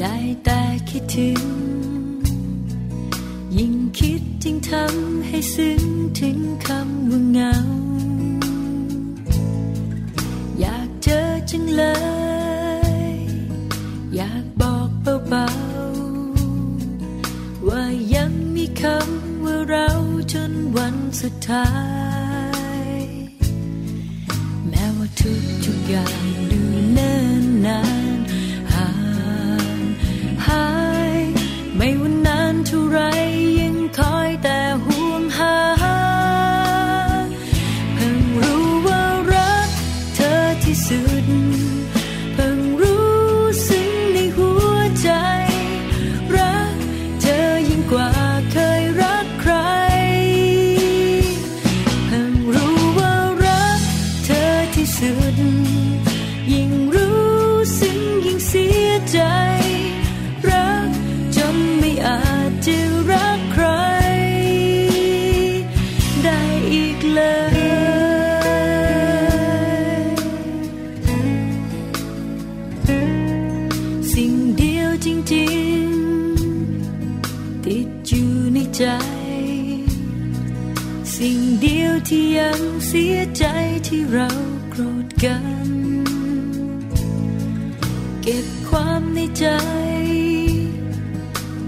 ได้แต่คิดถึงยิ่งคิดยิ่งทำให้ซึ้งถึงคำว่าเหงาอยากเจอจังเลยอยากบอกเบาๆว่ายังมีคำว่าเราจนวันสุดท้ายแม้ว่าทุกอย่างดูเนิ่นนานไม่ว่านานเท่าไรยังคอยแต่ห่วงหาเพิ่งรู้ว่ารักเธอที่สุดเพิ่งรู้ซึ้งในหัวใจรักเธอยิ่งกว่าเคยรักใครเพิ่งรู้ว่ารักเธอที่สุดยิ่งรู้ซึ้งยิ่งเสียใจจะรักใครได้อีกเลยสิ่งเดียวจริงๆติดอยู่ในใจสิ่งเดียวที่ยังเสียใจที่เราโกรธกันเก็บความในใจ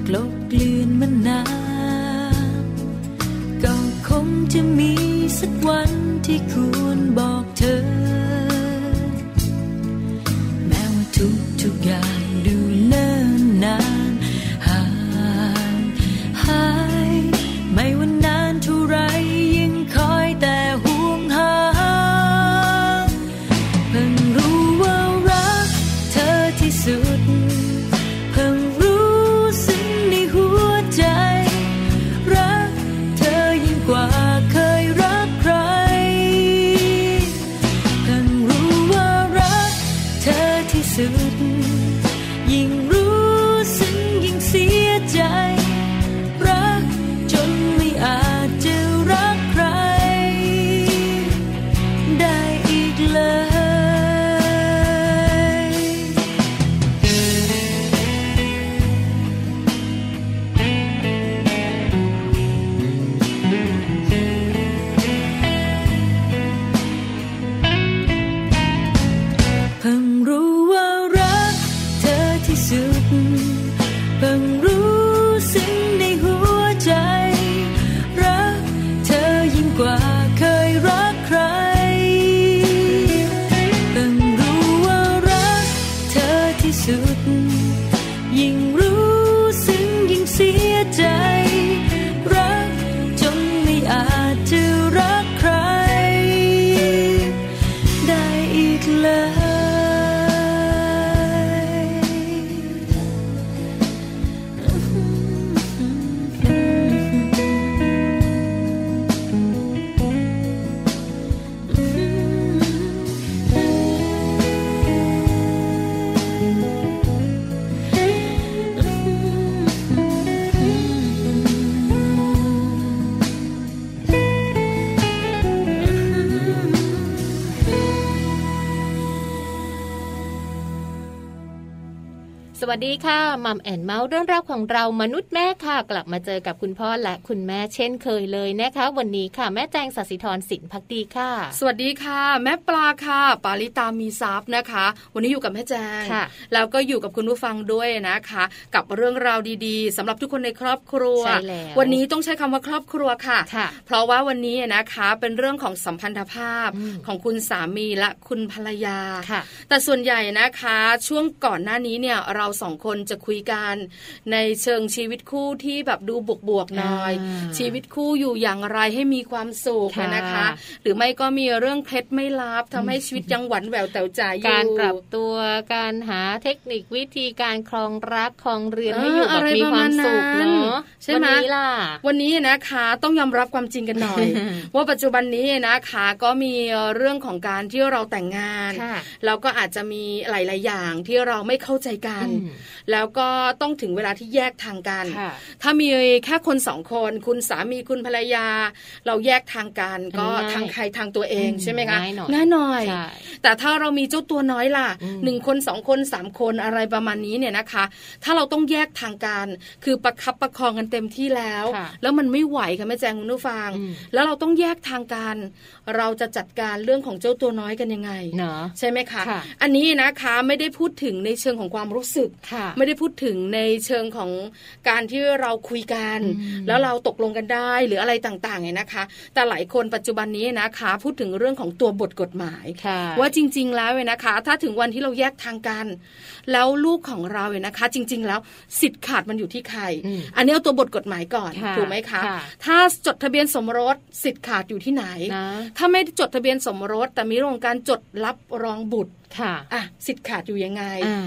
กลบเกลื่อนมันนานก็คงจะมีสักวันที่ควรบอกเธอแม้ว่าทุกอย่างดูเนิ่นนานหายไม่ว่านานเท่าไรยังคอยแต่ห่วงหาเพิ่งรู้ว่ารักเธอที่สุดยิ่งรู้สึกยิ่งเสียใจรักจนไม่อาจจะรักใครได้อีกเลยสวัสดีค่ะมัมแอนเมาส์เรื่องราวของเรามนุษย์แม่ค่ะกลับมาเจอกับคุณพ่อและคุณแม่เช่นเคยเลยนะคะวันนี้ค่ะแม่แจงศศิธรสินภักดีค่ะสวัสดีค่ะแม่ปลาค่ะปาริตามีทรัพย์นะคะวันนี้อยู่กับแม่แจงแล้วก็อยู่กับคุณผู้ฟังด้วยนะคะกับเรื่องราวดีๆสำหรับทุกคนในครอบครัววันนี้ต้องใช้คำว่าครอบครัวค่ะเพราะว่าวันนี้นะคะเป็นเรื่องของสัมพันธภาพของคุณสามีและคุณภรรยาแต่ส่วนใหญ่นะคะช่วงก่อนหน้านี้เนี่ยเรา สองคนจะคุยกันในเชิงชีวิตคู่ที่แบบดูบวกๆหน่อยชีวิตคู่อยู่อย่างไรให้มีความสุขนะคะหรือไม่ก็มีเรื่องเคล็ดไม่ลับทำให้ชีวิตยังหวั่นแหววแต่ใจอยู่การปรับตัวการหาเทคนิควิธีการครองรักครองเรือนให้อยู่แบบมีความสุขเนาะใช่ไหมวันนี้นะคะต้องยอมรับความจริงกันหน่อยว่าปัจจุบันนี้นะคะก็มีเรื่องของการที่เราแต่งงานแล้วก็อาจจะมีหลายๆอย่างที่เราไม่เข้าใจกันแล้วก็ต้องถึงเวลาที่แยกทางกันถ้ามีแค่คนสองคนคุณสามีคุณภรรยาเราแยกทางกันก็ทางใครทางตัวเองใช่ไหมคะง่ายหน่อยแต่ถ้าเรามีเจ้าตัวน้อยล่ะหนึ่งคนสองคนสามคนอะไรประมาณนี้เนี่ยนะคะถ้าเราต้องแยกทางกันคือประคับประคองกันเต็มที่แล้วแล้วมันไม่ไหวค่ะแม่แจงคุณผู้ฟังแล้วเราต้องแยกทางกันเราจะจัดการเรื่องของเจ้าตัวน้อยกันยังไงใช่ไหมคะอันนี้นะคะไม่ได้พูดถึงในเชิงของความรู้สึกไม่ได้พูดถึงในเชิงของการที่เราคุยกันแล้วเราตกลงกันได้หรืออะไรต่างๆเนี่ยนะคะแต่หลายคนปัจจุบันนี้นะคะพูดถึงเรื่องของตัวบทกฎหมายว่าจริงๆแล้วเนี่ยนะคะถ้าถึงวันที่เราแยกทางกันแล้วลูกของเราเนี่ยนะคะจริงๆแล้วสิทธิ์ขาดมันอยู่ที่ใครอันนี้เอาตัวบทกฎหมายก่อนถูกไหมคะถ้าจดทะเบียนสมรสสิทธิ์ขาดอยู่ที่ไหนถ้าไม่จดทะเบียนสมรสแต่มีเรื่องการจดรับรองบุตรสิทธิ์ขาดอยู่ยังไง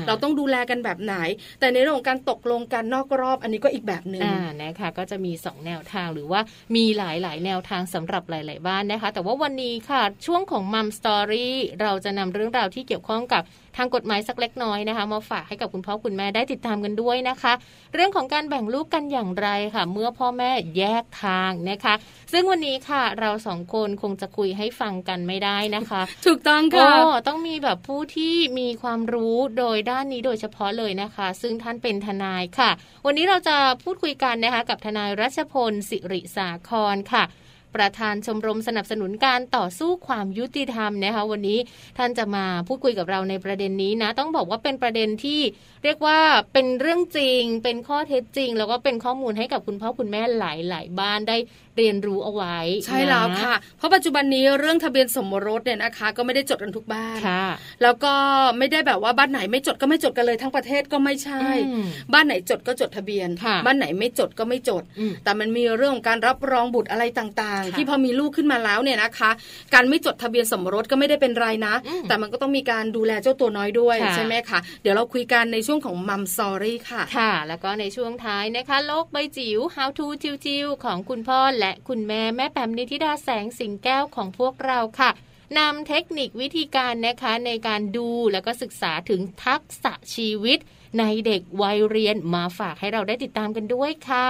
เราต้องดูแลกันแบบไหนแต่ในเรื่องของการตกลงกันนอกรอบอันนี้ก็อีกแบบนึงนะคะก็จะมี2แนวทางหรือว่ามีหลายๆแนวทางสำหรับหลายๆบ้านนะคะแต่ว่าวันนี้ค่ะช่วงของ Mum Story เราจะนำเรื่องราวที่เกี่ยวข้องกับทางกฎหมายสักเล็กน้อยนะคะมาฝากให้กับคุณพ่อคุณแม่ได้ติดตามกันด้วยนะคะเรื่องของการแบ่งลูกกันอย่างไรค่ะเมื่อพ่อแม่แยกทางนะคะซึ่งวันนี้ค่ะเราสองคนคงจะคุยให้ฟังกันไม่ได้นะคะถูกต้องค่ะต้องมีแบบผู้ที่มีความรู้โดยด้านนี้โดยเฉพาะเลยนะคะซึ่งท่านเป็นทนายค่ะวันนี้เราจะพูดคุยกันนะคะกับทนายรัชพลสิริสาครค่ะประธานชมรมสนับสนุนการต่อสู้ความยุติธรรมนะคะวันนี้ท่านจะมาพูดคุยกับเราในประเด็นนี้นะต้องบอกว่าเป็นประเด็นที่เรียกว่าเป็นเรื่องจริงเป็นข้อเท็จจริงแล้วก็เป็นข้อมูลให้กับคุณพ่อคุณแม่หลายๆบ้านได้เรียนรู้เอาไว้ใช่แล้วค่ะเพราะปัจจุบันนี้เรื่องทะเบียนสมรสเนี่ยนะคะก็ไม่ได้จดกันทุกบ้านแล้วก็ไม่ได้แบบว่าบ้านไหนไม่จดก็ไม่จดกันเลยทั้งประเทศก็ไม่ใช่บ้านไหนจดก็จดทะเบียนบ้านไหนไม่จดก็ไม่จดแต่มันมีเรื่องของการรับรองบุตรอะไรต่างๆที่พอมีลูกขึ้นมาแล้วเนี่ยนะคะการไม่จดทะเบียนสมรสก็ไม่ได้เป็นไรนะแต่มันก็ต้องมีการดูแลเจ้าตัวน้อยด้วยใช่ไหมคะเดี๋ยวเราคุยกันในช่วงของมัมซอรี่ค่ะค่ะแล้วก็ในช่วงท้ายนะคะโลกใบจิ๋ว How to จิ๋วๆของคุณพ่อและคุณแม่แม่แปมนิธิดาแสงสิงแก้วของพวกเราค่ะนำเทคนิควิธีการนะคะในการดูแล้วก็ศึกษาถึงทักษะชีวิตในเด็กวัยเรียนมาฝากให้เราได้ติดตามกันด้วยค่ะ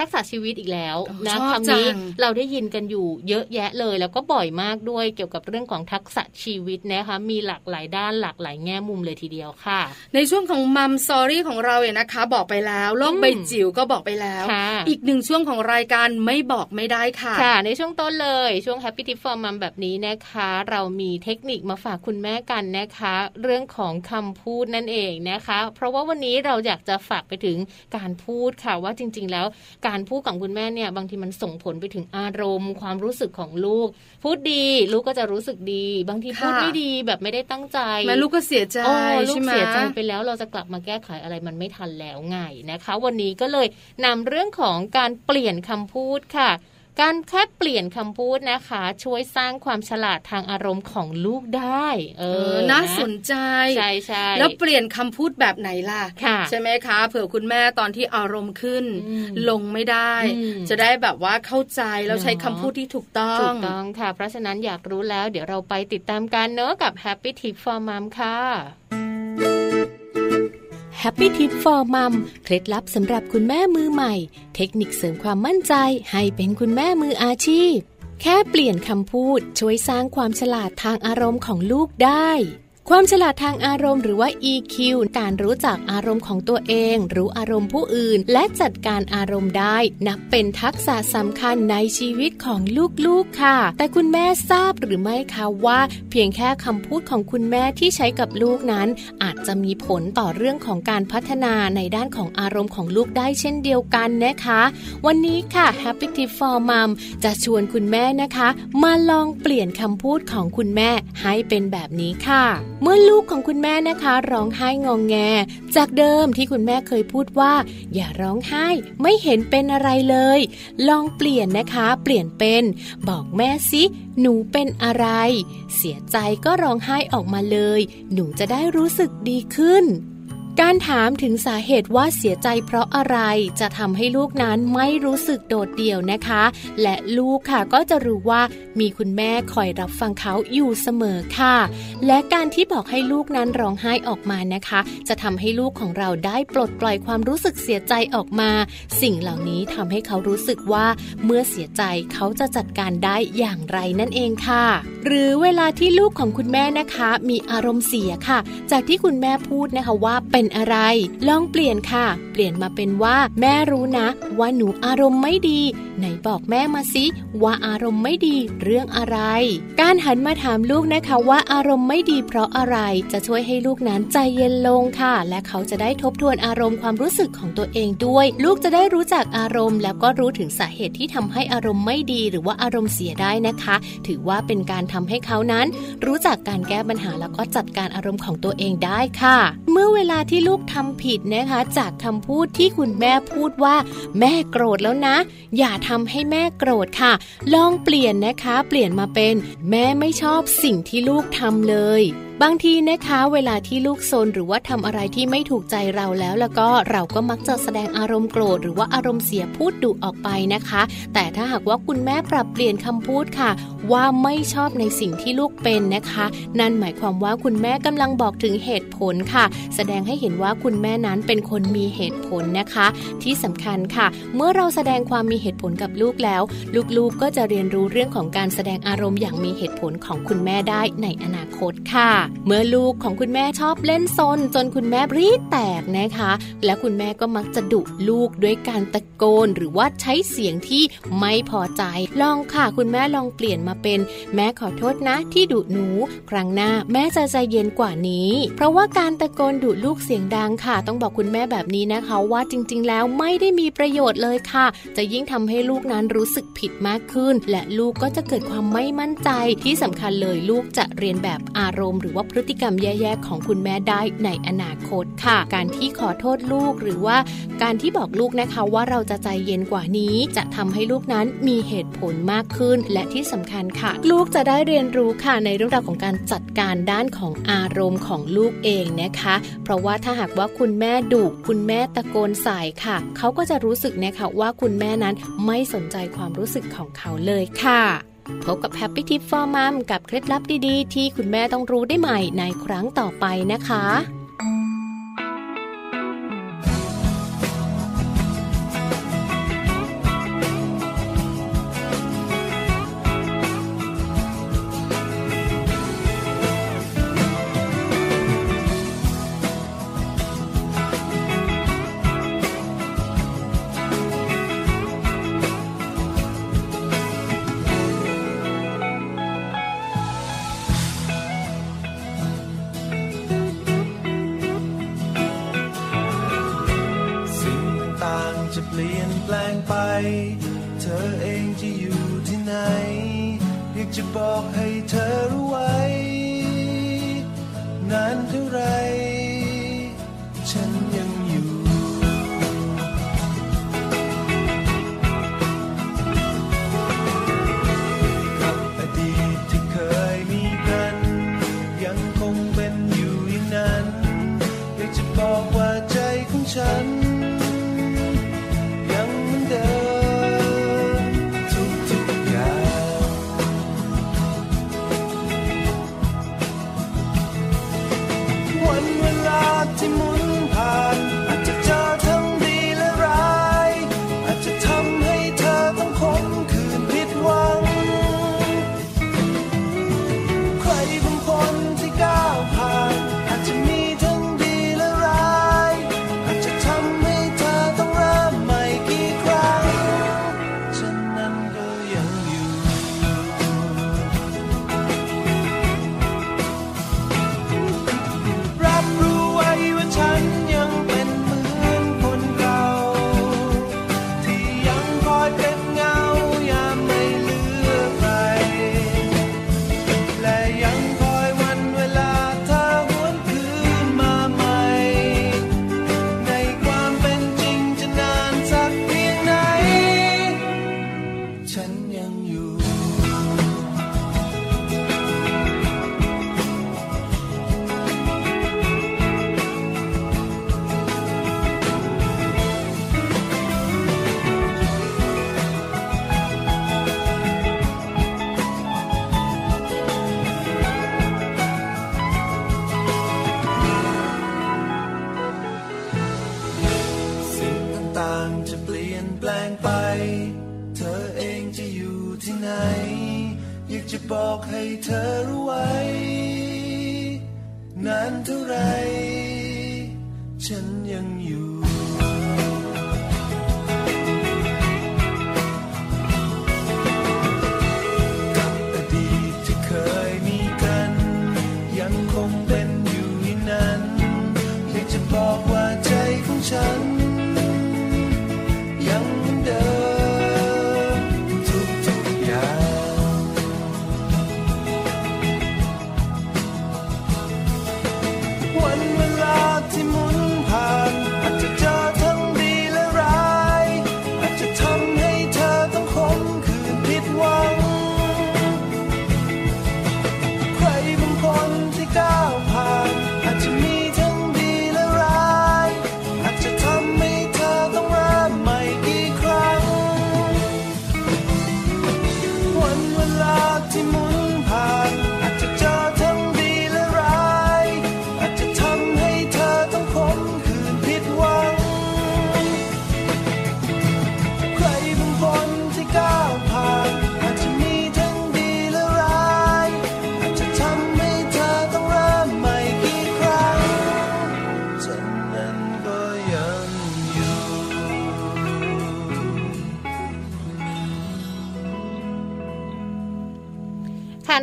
ทักษะชีวิตอีกแล้วนะคำนี้เราได้ยินกันอยู่เยอะแยะเลยแล้วก็บ่อยมากด้วยเกี่ยวกับเรื่องของทักษะชีวิตนะคะมีหลากหลายด้านหลากหลายแง่มุมเลยทีเดียวค่ะในช่วงของมัมซอรี่ของเราเนี่ยนะคะบอกไปแล้วโลกใบจิ๋วก็บอกไปแล้วอีกหนึ่งช่วงของรายการไม่บอกไม่ได้ค่ะค่ะในช่วงต้นเลยช่วง Happy Tip for Mom แบบนี้นะคะเรามีเทคนิคมาฝากคุณแม่กันนะคะเรื่องของคำพูดนั่นเองนะคะเพราะว่าวันนี้เราอยากจะฝากไปถึงการพูดค่ะว่าจริงๆแล้วการพูดของคุณแม่เนี่ยบางทีมันส่งผลไปถึงอารมณ์ความรู้สึกของลูกพูดดีลูกก็จะรู้สึกดีบางทีพูดไม่ดีแบบไม่ได้ตั้งใจแม่ลูกก็เสียใจลูกเสียใจไปแล้วเราจะกลับมาแก้ไขอะไรมันไม่ทันแล้วไงนะคะวันนี้ก็เลยนำเรื่องของการเปลี่ยนคำพูดค่ะการแค่เปลี่ยนคำพูดนะคะช่วยสร้างความฉลาดทางอารมณ์ของลูกได้น่าสนใจใช่ใช่แล้วเปลี่ยนคำพูดแบบไหนล่ะใช่ไหมคะเผื่อคุณแม่ตอนที่อารมณ์ขึ้นลงไม่ได้จะได้แบบว่าเข้าใจแล้วใช้คำพูดที่ถูกต้องถูกต้องค่ะเพราะฉะนั้นอยากรู้แล้วเดี๋ยวเราไปติดตามกันเนอะกับ Happy Tip for Mom ค่ะ Happy Tip for Mom เคล็ดลับสำหรับคุณแม่มือใหม่เทคนิคเสริมความมั่นใจให้เป็นคุณแม่มืออาชีพแค่เปลี่ยนคำพูดช่วยสร้างความฉลาดทางอารมณ์ของลูกได้ความฉลาดทางอารมณ์หรือว่า EQ การรู้จักอารมณ์ของตัวเองรู้อารมณ์ผู้อื่นและจัดการอารมณ์ได้นับเป็นทักษะสำคัญในชีวิตของลูกๆค่ะแต่คุณแม่ทราบหรือไม่คะว่าเพียงแค่คำพูดของคุณแม่ที่ใช้กับลูกนั้นอาจจะมีผลต่อเรื่องของการพัฒนาในด้านของอารมณ์ของลูกได้เช่นเดียวกันนะคะวันนี้ค่ะ Happy Tip for Mom จะชวนคุณแม่นะคะมาลองเปลี่ยนคำพูดของคุณแม่ให้เป็นแบบนี้ค่ะ เมื่อลูกของคุณแม่นะคะร้องไห้งองแงจากเดิมที่คุณแม่เคยพูดว่าอย่าร้องไห้ไม่เห็นเป็นอะไรเลยลองเปลี่ยนนะคะเปลี่ยนเป็นบอกแม่สิหนูเป็นอะไรเสียใจก็ร้องไห้ออกมาเลยหนูจะได้รู้สึกดีขึ้นการถามถึงสาเหตุว่าเสียใจเพราะอะไรจะทำให้ลูกนั้นไม่รู้สึกโดดเดี่ยวนะคะและลูกค่ะก็จะรู้ว่ามีคุณแม่คอยรับฟังเขาอยู่เสมอค่ะและการที่บอกให้ลูกนั้นร้องไห้ออกมานะคะจะทำให้ลูกของเราได้ปลดปล่อยความรู้สึกเสียใจออกมาสิ่งเหล่านี้ทำให้เขารู้สึกว่าเมื่อเสียใจเขาจะจัดการได้อย่างไรนั่นเองค่ะหรือเวลาที่ลูกของคุณแม่นะคะมีอารมณ์เสียค่ะจากที่คุณแม่พูดนะคะว่าเป็นอะไรลองเปลี่ยนค่ะเปลี่ยนมาเป็นว่าแม่รู้นะว่าหนูอารมณ์ไม่ดีไหนบอกแม่มาสิว่าอารมณ์ไม่ดีเรื่องอะไรการหันมาถามลูกนะคะว่าอารมณ์ไม่ดีเพราะอะไรจะช่วยให้ลูกนั้นใจเย็นลงค่ะและเขาจะได้ทบทวนอารมณ์ความรู้สึกของตัวเองด้วยลูกจะได้รู้จักอารมณ์แล้วก็รู้ถึงสาเหตุที่ทำให้อารมณ์ไม่ดีหรือว่าอารมณ์เสียได้นะคะถือว่าเป็นการทำให้เขานั้นรู้จักการแก้ปัญหาแล้วก็จัดการอารมณ์ของตัวเองได้ค่ะเมื่อเวลาที่ลูกทำผิดนะคะจากคำพูดที่คุณแม่พูดว่าแม่โกรธแล้วนะอย่าทำให้แม่โกรธค่ะลองเปลี่ยนนะคะเปลี่ยนมาเป็นแม่ไม่ชอบสิ่งที่ลูกทำเลยบางทีนะคะเวลาที่ลูกโซนหรือว่าทำอะไรที่ไม่ถูกใจเราแล้วก็เราก็มักจะแสดงอารมณ์โกรธหรือว่าอารมณ์เสียพูดดุออกไปนะคะแต่ถ้าหากว่าคุณแม่ปรับเปลี่ยนคำพูดค่ะว่าไม่ชอบในสิ่งที่ลูกเป็นนะคะนั่นหมายความว่าคุณแม่กำลังบอกถึงเหตุผลค่ะแสดงให้เห็นว่าคุณแม่นั้นเป็นคนมีเหตุผลนะคะที่สำคัญค่ะเมื่อเราแสดงความมีเหตุผลกับลูกแล้วลูกก็จะเรียนรู้เรื่องของการแสดงอารมณ์อย่างมีเหตุผลของคุณแม่ได้ในอนาคตค่ะเมื่อลูกของคุณแม่ชอบเล่นซนจนคุณแม่รีดแตกนะคะและคุณแม่ก็มักจะดุลูกด้วยการตะโกนหรือว่าใช้เสียงที่ไม่พอใจลองค่ะคุณแม่ลองเปลี่ยนมาเป็นแม่ขอโทษนะที่ดุหนูครั้งหน้าแม่จะใจเย็นกว่านี้เพราะว่าการตะโกนดุลูกเสียงดังค่ะต้องบอกคุณแม่แบบนี้นะคะว่าจริงๆแล้วไม่ได้มีประโยชน์เลยค่ะจะยิ่งทำให้ลูกนั้นรู้สึกผิดมากขึ้นและลูกก็จะเกิดความไม่มั่นใจที่สำคัญเลยลูกจะเรียนแบบอารมณ์หรือว่าพฤติกรรมแย่ๆของคุณแม่ได้ในอนาคตค่ะการที่ขอโทษลูกหรือว่าการที่บอกลูกนะคะว่าเราจะใจเย็นกว่านี้จะทำให้ลูกนั้นมีเหตุผลมากขึ้นและที่สำคัญค่ะลูกจะได้เรียนรู้ค่ะในเรื่องราวของการจัดการด้านของอารมณ์ของลูกเองนะคะเพราะว่าถ้าหากว่าคุณแม่ดุคุณแม่ตะโกนใส่ค่ะเขาก็จะรู้สึกนะคะว่าคุณแม่นั้นไม่สนใจความรู้สึกของเขาเลยค่ะพบกับ Happy Tip for Mom กับเคล็ดลับดีๆที่คุณแม่ต้องรู้ได้ใหม่ในครั้งต่อไปนะคะจะบอกให้เธอรู้ไว้นานเท่าไรฉันยังอยู่กับอดีตที่เคยมีกันยังคงเป็นอยู่อย่างนั้นอยากจะบอกว่าใจของฉัน ยังอยู่อยากจะบอกให้เธอรู้ไว้นานเท่าไรฉันยังอยู่กับอดีตที่เคยมีกันยังคงเป็นอยู่ในนั้นอยากจะบอกว่าใจของฉันยังเหมือนเดิม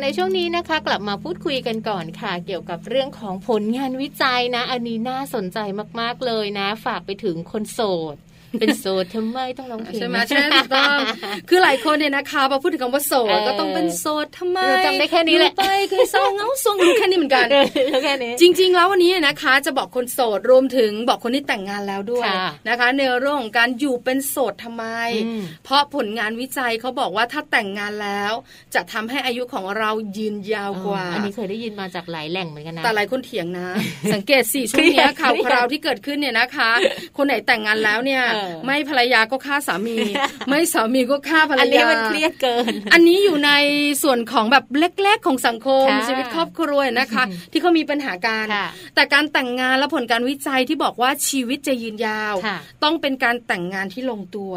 ในช่วงนี้นะคะกลับมาพูดคุยกันก่อนค่ะเกี่ยวกับเรื่องของผลงานวิจัยนะอันนี้น่าสนใจมากๆเลยนะฝากไปถึงคนโสดเป็นโสดทำไมต้องร้องเพลงใช่ไหมใช่ถูกต้องคือหลายคนเนี่ยนะคะพอพูดถึงคำว่าโสดก็ต้องเป็นโสดทำไมจำได้แค่นี้แหละไปเคยเศร้าเงาทรงรู้แค่นี้เหมือนกันแค่นี้จริงๆแล้ววันนี้นะคะจะบอกคนโสดรวมถึงบอกคนที่แต่งงานแล้วด้วยนะคะในเรื่องของการอยู่เป็นโสดทำไมเพราะผลงานวิจัยเขาบอกว่าถ้าแต่งงานแล้วจะทำให้อายุของเรายืนยาวกว่าอันนี้เคยได้ยินมาจากหลายแหล่งเหมือนกันนะแต่หลายคนเถียงนะสังเกตสิช่วงนี้ข่าวคราวที่เกิดขึ้นเนี่ยนะคะคนไหนแต่งงานแล้วเนี่ยไม่ภรรยาก็ฆ่าสามีไม่สามีก็ฆ่าภรรยาอันนี้มันเครียดเกินอันนี้อยู่ในส่วนของแบบเล็กๆของสังคมชีวิตครอบครัวนะคะที่เขามีปัญหากันแต่การแต่งงานและผลการวิจัยที่บอกว่าชีวิตจะยืนยาวต้องเป็นการแต่งงานที่ลงตัว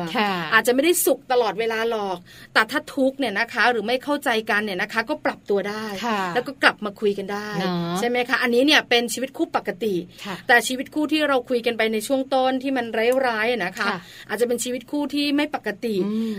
อาจจะไม่ได้สุขตลอดเวลาหรอกแต่ถ้าทุกข์เนี่ยนะคะหรือไม่เข้าใจกันเนี่ยนะคะก็ปรับตัวได้แล้วก็กลับมาคุยกันได้ใช่ไหมคะอันนี้เนี่ยเป็นชีวิตคู่ปกติแต่ชีวิตคู่ที่เราคุยกันไปในช่วงต้นที่มันร้ายๆนะคะอาจจะเป็นชีวิตคู่ที่ไม่ปกติ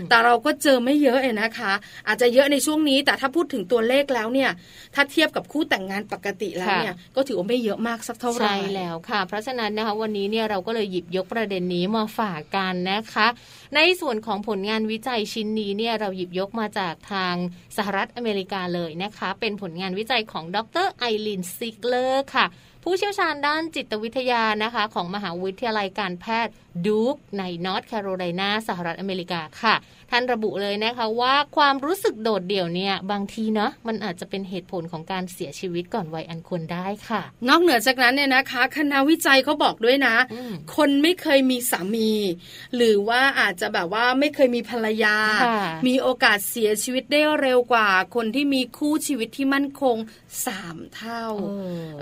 แต่เราก็เจอไม่เยอะนะคะอาจจะเยอะในช่วงนี้แต่ถ้าพูดถึงตัวเลขแล้วเนี่ยถ้าเทียบกับคู่แต่งงานปกติแล้วเนี่ยก็ถือว่าไม่เยอะมากสักเท่าไหร่ใช่แล้วค่ะเพราะฉะนั้นนะคะวันนี้เนี่ยเราก็เลยหยิบยกประเด็นนี้มาฝากกันนะคะในส่วนของผลงานวิจัยชิ้นนี้เนี่ยเราหยิบยกมาจากทางสหรัฐอเมริกาเลยนะคะเป็นผลงานวิจัยของดร.ไอลีนซิกเลอร์ค่ะผู้เชี่ยวชาญด้านจิตวิทยานะคะของมหาวิทยาลัยการแพทย์ดูคในนอร์ทแคโรไลนาสหรัฐอเมริกาค่ะท่านระบุเลยนะคะว่าความรู้สึกโดดเดี่ยวเนี่ยบางทีเนาะมันอาจจะเป็นเหตุผลของการเสียชีวิตก่อนวัยอันควรได้ค่ะนอกเหนือจากนั้นเนี่ยนะคะคณะวิจัยเขาบอกด้วยนะคนไม่เคยมีสามีหรือว่าอาจจะแบบว่าไม่เคยมีภรรยามีโอกาสเสียชีวิตได้เร็วกว่าคนที่มีคู่ชีวิตที่มั่นคง3เท่า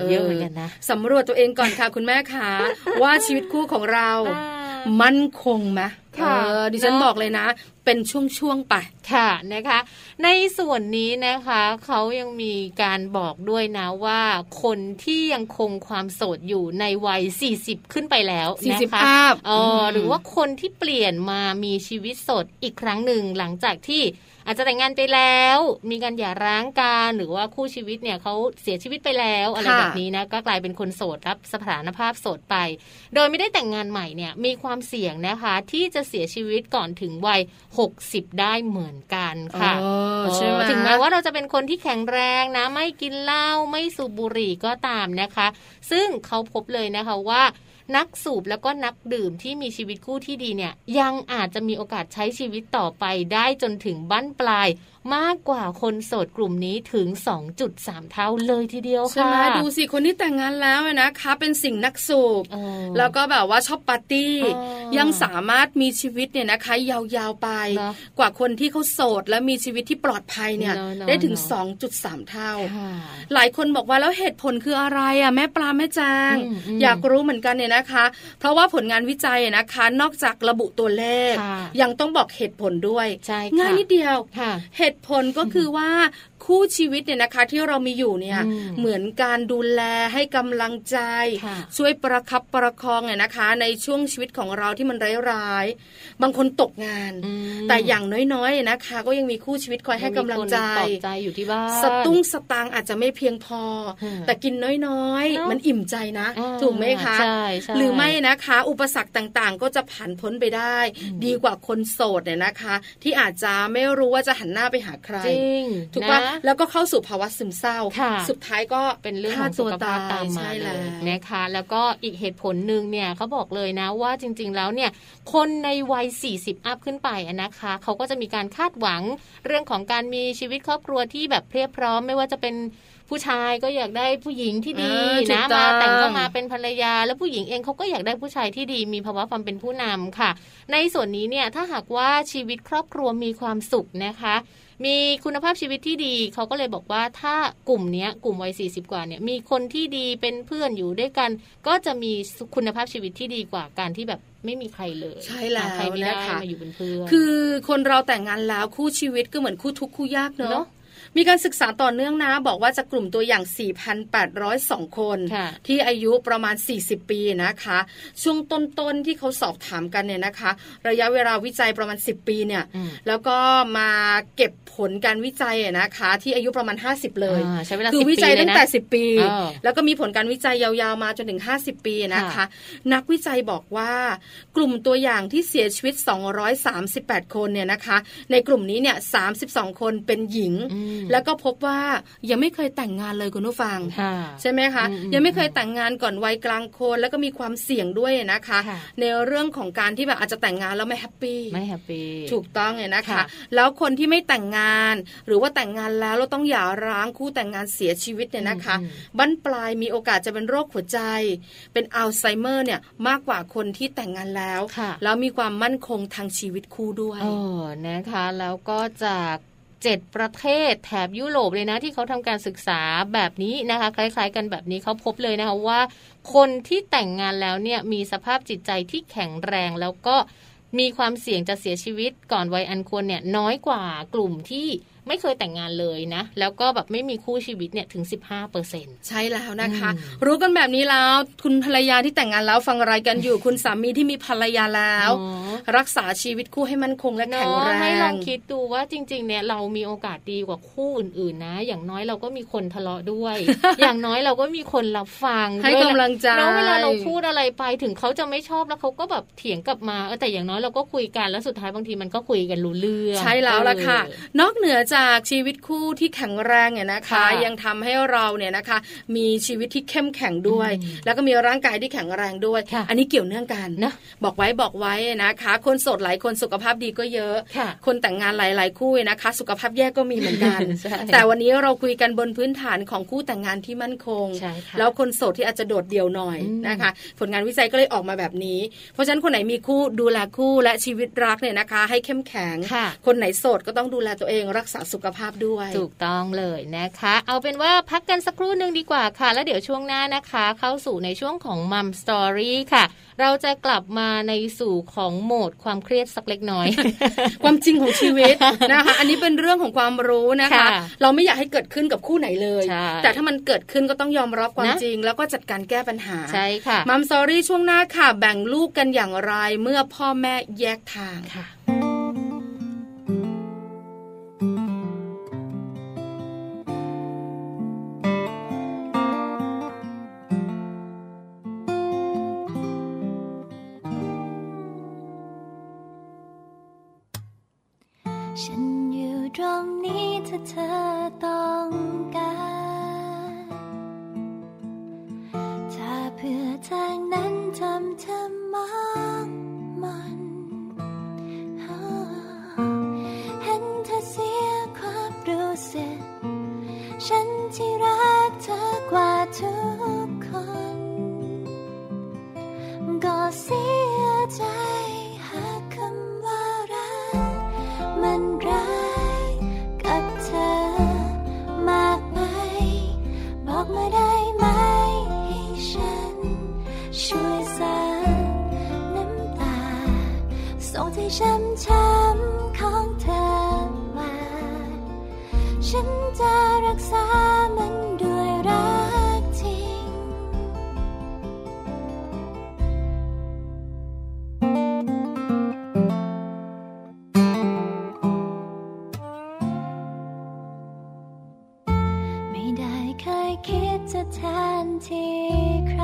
เยอะเหมือนกันนะสำรวจตัวเองก่อนค่ะคุณแม่คะว่าชีวิตคู่ของเรามั่นคงไหมดิฉันบอกเลยนะเป็นช่วงๆไปค่ะนะคะในส่วนนี้นะคะเขายังมีการบอกด้วยนะว่าคนที่ยังคงความโสดอยู่ในวัย40ขึ้นไปแล้วนะคะหรือว่าคนที่เปลี่ยนมามีชีวิตโสดอีกครั้งหนึ่งหลังจากที่อาจจะแต่งงานไปแล้วมีการหย่าร้างกันหรือว่าคู่ชีวิตเนี่ยเขาเสียชีวิตไปแล้วอะไรแบบนี้นะก็กลายเป็นคนโสดรับสถานภาพโสดไปโดยไม่ได้แต่งงานใหม่เนี่ยมีความเสี่ยงนะคะที่จะเสียชีวิตก่อนถึงวัย60ได้เหมือนกันค่ะถึงแม้ว่าเราจะเป็นคนที่แข็งแรงนะไม่กินเหล้าไม่สูบบุหรี่ก็ตามนะคะซึ่งเขาพบเลยนะคะว่า นักสูบแล้วก็นักดื่มที่มีชีวิตคู่ที่ดีเนี่ยยังอาจจะมีโอกาสใช้ชีวิตต่อไปได้จนถึงบั้นปลายมากกว่าคนโสดกลุ่มนี้ถึง 2.3 เท่าเลยทีเดียวค่ะใช่ไหมดูสิคนที่แต่งงานแล้วนะคะเป็นสิ่งนักสูบแล้วก็แบบว่าชอบปาร์ตี้ยังสามารถมีชีวิตเนี่ยนะคะยาวๆไปกว่าคนที่เขาโสดและมีชีวิตที่ปลอดภัยเนี่ยได้ถึง 2.3 เท่าหลายคนบอกว่าแล้วเหตุผลคืออะไรอ่ะแม่ปลาแม่จางอยากรู้เหมือนกันเนี่ยนะคะเพราะว่าผลงานวิจัยนะคะนอกจากระบุตัวเลขยังต้องบอกเหตุผลด้วยง่ายนิดเดียวเหตุผลก็คือว่าคู่ชีวิตเนี่ยนะคะที่เรามีอยู่เนี่ยเหมือนการดูแลให้กำลังใจช่วยประคับประคองเนี่ยนะคะในช่วงชีวิตของเราที่มันร้ายๆบางคนตกงานแต่อย่างน้อยๆนะคะก็ยังมีคู่ชีวิตคอยให้กำลังใจอยู่ที่บ้านสตุ้งสตางค์อาจจะไม่เพียงพอแต่กินน้อยๆมันอิ่มใจนะถูกไหมคะหรือไม่นะคะอุปสรรคต่างๆก็จะผ่านพ้นไปได้ดีกว่าคนโสดเนี่ยนะคะที่อาจจะไม่รู้ว่าจะหันหน้าไปหาใครถูกปะแล้วก็เข้าสู่ภาวะซึมเศร้าสุดท้ายก็เป็นเรื่องของตัวตาตามมาเลยนะคะแล้วก็อีกเหตุผลนึงเนี่ยเขาบอกเลยนะว่าจริงๆแล้วเนี่ยคนในวัย40อัพขึ้นไปนะคะเขาก็จะมีการคาดหวังเรื่องของการมีชีวิตครอบครัวที่แบบเพียบพร้อมไม่ว่าจะเป็นผู้ชายก็อยากได้ผู้หญิงที่ดีนะมาแต่งก็มาเป็นภรรยาแล้วผู้หญิงเองเขาก็อยากได้ผู้ชายที่ดีมีภาวะความเป็นผู้นำค่ะในส่วนนี้เนี่ยถ้าหากว่าชีวิตครอบครัวมีความสุขนะคะมีคุณภาพชีวิตที่ดีเขาก็เลยบอกว่าถ้ากลุ่มนี้กลุ่มวัย40กว่าเนี่ยมีคนที่ดีเป็นเพื่อนอยู่ด้วยกันก็จะมีคุณภาพชีวิตที่ดีกว่าการที่แบบไม่มีใครเลยใช่แล้วใครไม่ได้มาอยู่เป็นเพื่อนคือคนเราแต่งงานแล้วคู่ชีวิตก็เหมือนคู่ทุกคู่ยากเนาะมีการศึกษาต่อเนื่องนะบอกว่าจากกลุ่มตัวอย่าง 4,802 คนที่อายุประมาณ40ปีนะคะช่วงต้นๆที่เขาสอบถามกันเนี่ยนะคะระยะเวลาวิจัยประมาณ10ปีเนี่ยแล้วก็มาเก็บผลการวิจัยนะคะที่อายุประมาณ50เลยคือวิจัยตั้งแต่10ปีแล้วก็มีผลการวิจัยยาวๆมาจนถึง50ปีนะคะนักวิจัยบอกว่ากลุ่มตัวอย่างที่เสียชีวิต238คนเนี่ยนะคะในกลุ่มนี้เนี่ย32คนเป็นหญิงแล้วก็พบว่ายังไม่เคยแต่งงานเลยคุณผู้ฟังใช่ไหมคะยังไม่เคยแต่งงานก่อนวัยกลางคนแล้วก็มีความเสี่ยงด้วยนะคะในเรื่องของการที่แบบอาจจะแต่งงานแล้วไม่แฮปปี้ถูกต้องเลยนะคะแล้วคนที่ไม่แต่งงานหรือว่าแต่งงานแล้วเราต้องหย่าร้างคู่แต่งงานเสียชีวิตเนี่ยนะคะบั้นปลายมีโอกาสจะเป็นโรคหัวใจเป็นอัลไซเมอร์เนี่ยมากกว่าคนที่แต่งงานแล้วแล้วมีความมั่นคงทางชีวิตคู่ด้วยนะคะแล้วก็จาก7ประเทศแถบยุโรปเลยนะที่เขาทำการศึกษาแบบนี้นะคะคล้ายๆกันแบบนี้เขาพบเลยนะคะว่าคนที่แต่งงานแล้วเนี่ยมีสภาพจิตใจที่แข็งแรงแล้วก็มีความเสี่ยงจะเสียชีวิตก่อนวัยอันควรเนี่ยน้อยกว่ากลุ่มที่ไม่เคยแต่งงานเลยนะแล้วก็แบบไม่มีคู่ชีวิตเนี่ยถึง 15% ใช่แล้วนะคะรู้กันแบบนี้แล้วคุณภรรยาที่แต่งงานแล้วฟังรายการอยู่ คุณสามีที่มีภรรยาแล้วรักษาชีวิตคู่ให้มั่นคงและแข็งแรงให้ลองคิดดูว่าจริงๆเนี่ยเรามีโอกาสดีกว่าคู่อื่นๆนะอย่างน้อยเราก็มีคนทะเลาะด้วย อย่างน้อยเราก็มีคนรับฟังให้กำลังใจแล้วเวลาเราพูดอะไรไปถึงเขาจะไม่ชอบแล้วเขาก็แบบเถียงกลับมาแต่อย่างน้อยเราก็คุยกันแล้วสุดท้ายบางทีมันก็คุยกันรู้เรื่องใช่แล้วล่ะค่ะนอกเหนือจากชีวิตคู่ที่แข็งแรงเนี่ยนะคะยังทำให้เราเนี่ยนะคะมีชีวิตที่เข้มแข็งด้วยแล้วก็มีร่างกายที่แข็งแรงด้วยอันนี้เกี่ยวเนื่องกันนะบอกไว้นะคะคนโสดหลายคนสุขภาพดีก็เยอะคนแต่งงานหลายๆคู่นะคะสุขภาพแย่ก็มีเหมือนกัน แต่วันนี้เราคุยกันบนพื้นฐานของคู่แต่งงานที่มั่นคงแล้วคนโสดที่อาจจะโดดเดี่ยวหน่อยนะคะผลงานวิจัยก็เลยออกมาแบบนี้เพราะฉะนั้นคนไหนมีคู่ดูแลคู่และชีวิตรักเนี่ยนะคะให้เข้มแข็งคนไหนโสดก็ต้องดูแลตัวเองรักษาสุขภาพด้วยถูกต้องเลยนะคะเอาเป็นว่าพักกันสักครู่นึงดีกว่าค่ะแล้วเดี๋ยวช่วงหน้านะคะเข้าสู่ในช่วงของ Mum Story ค่ะเราจะกลับมาในสู่ของโหมดความเครียดสักเล็กน้อย ความจริงของชีวิต นะคะอันนี้เป็นเรื่องของความรู้นะคะ เราไม่อยากให้เกิดขึ้นกับคู่ไหนเลยแต่ถ้ามันเกิดขึ้นก็ต้องยอมรับความจริงแล้วก็จัดการแก้ปัญหาใช่ค่ะ Mum Story ช่วงหน้าค่ะแบ่งลูกกันอย่างไรเมื่อพ่อแม่แยกทางค่ะฉันอยู่ตรงนี้ถ้าเธอต้องการถ้าเพื่อทางนั้นทำ ฉันจะรักษามันด้วยรักจริงไม่ได้เคยคิดจะแทนที่ใคร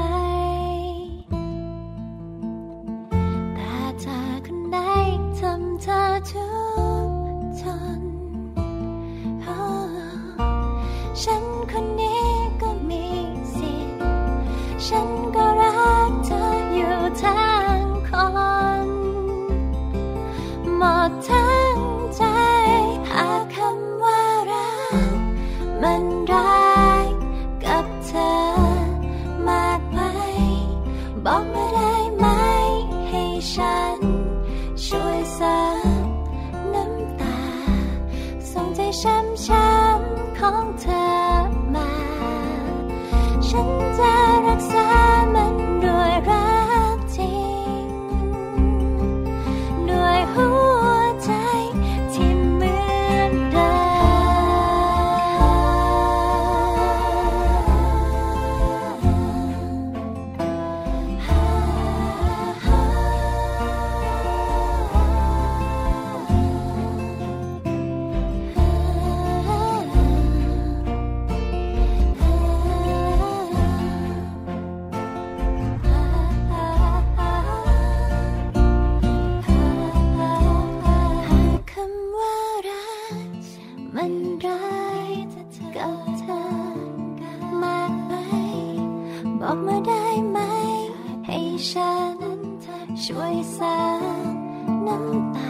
แต่เธอคนไหนทำเธอทุกข์ทนฉันคนนี้ก็มีสิทธิ์ฉันก็รักเธออยู่ทั้งคนหมดทั้งใจหากคำว่ารักมันร้ายกับเธอมากไปบอกมาได้ไหมให้ฉันช่วยซับน้ำตาส่งใจช้ำๆของเธอมาฉันจะรักษามันด้วยรักจริงด้วยหัวใจที่เหมือนเดิบอกมาได้ไหมให้ฉันช่วยซับน้ำตา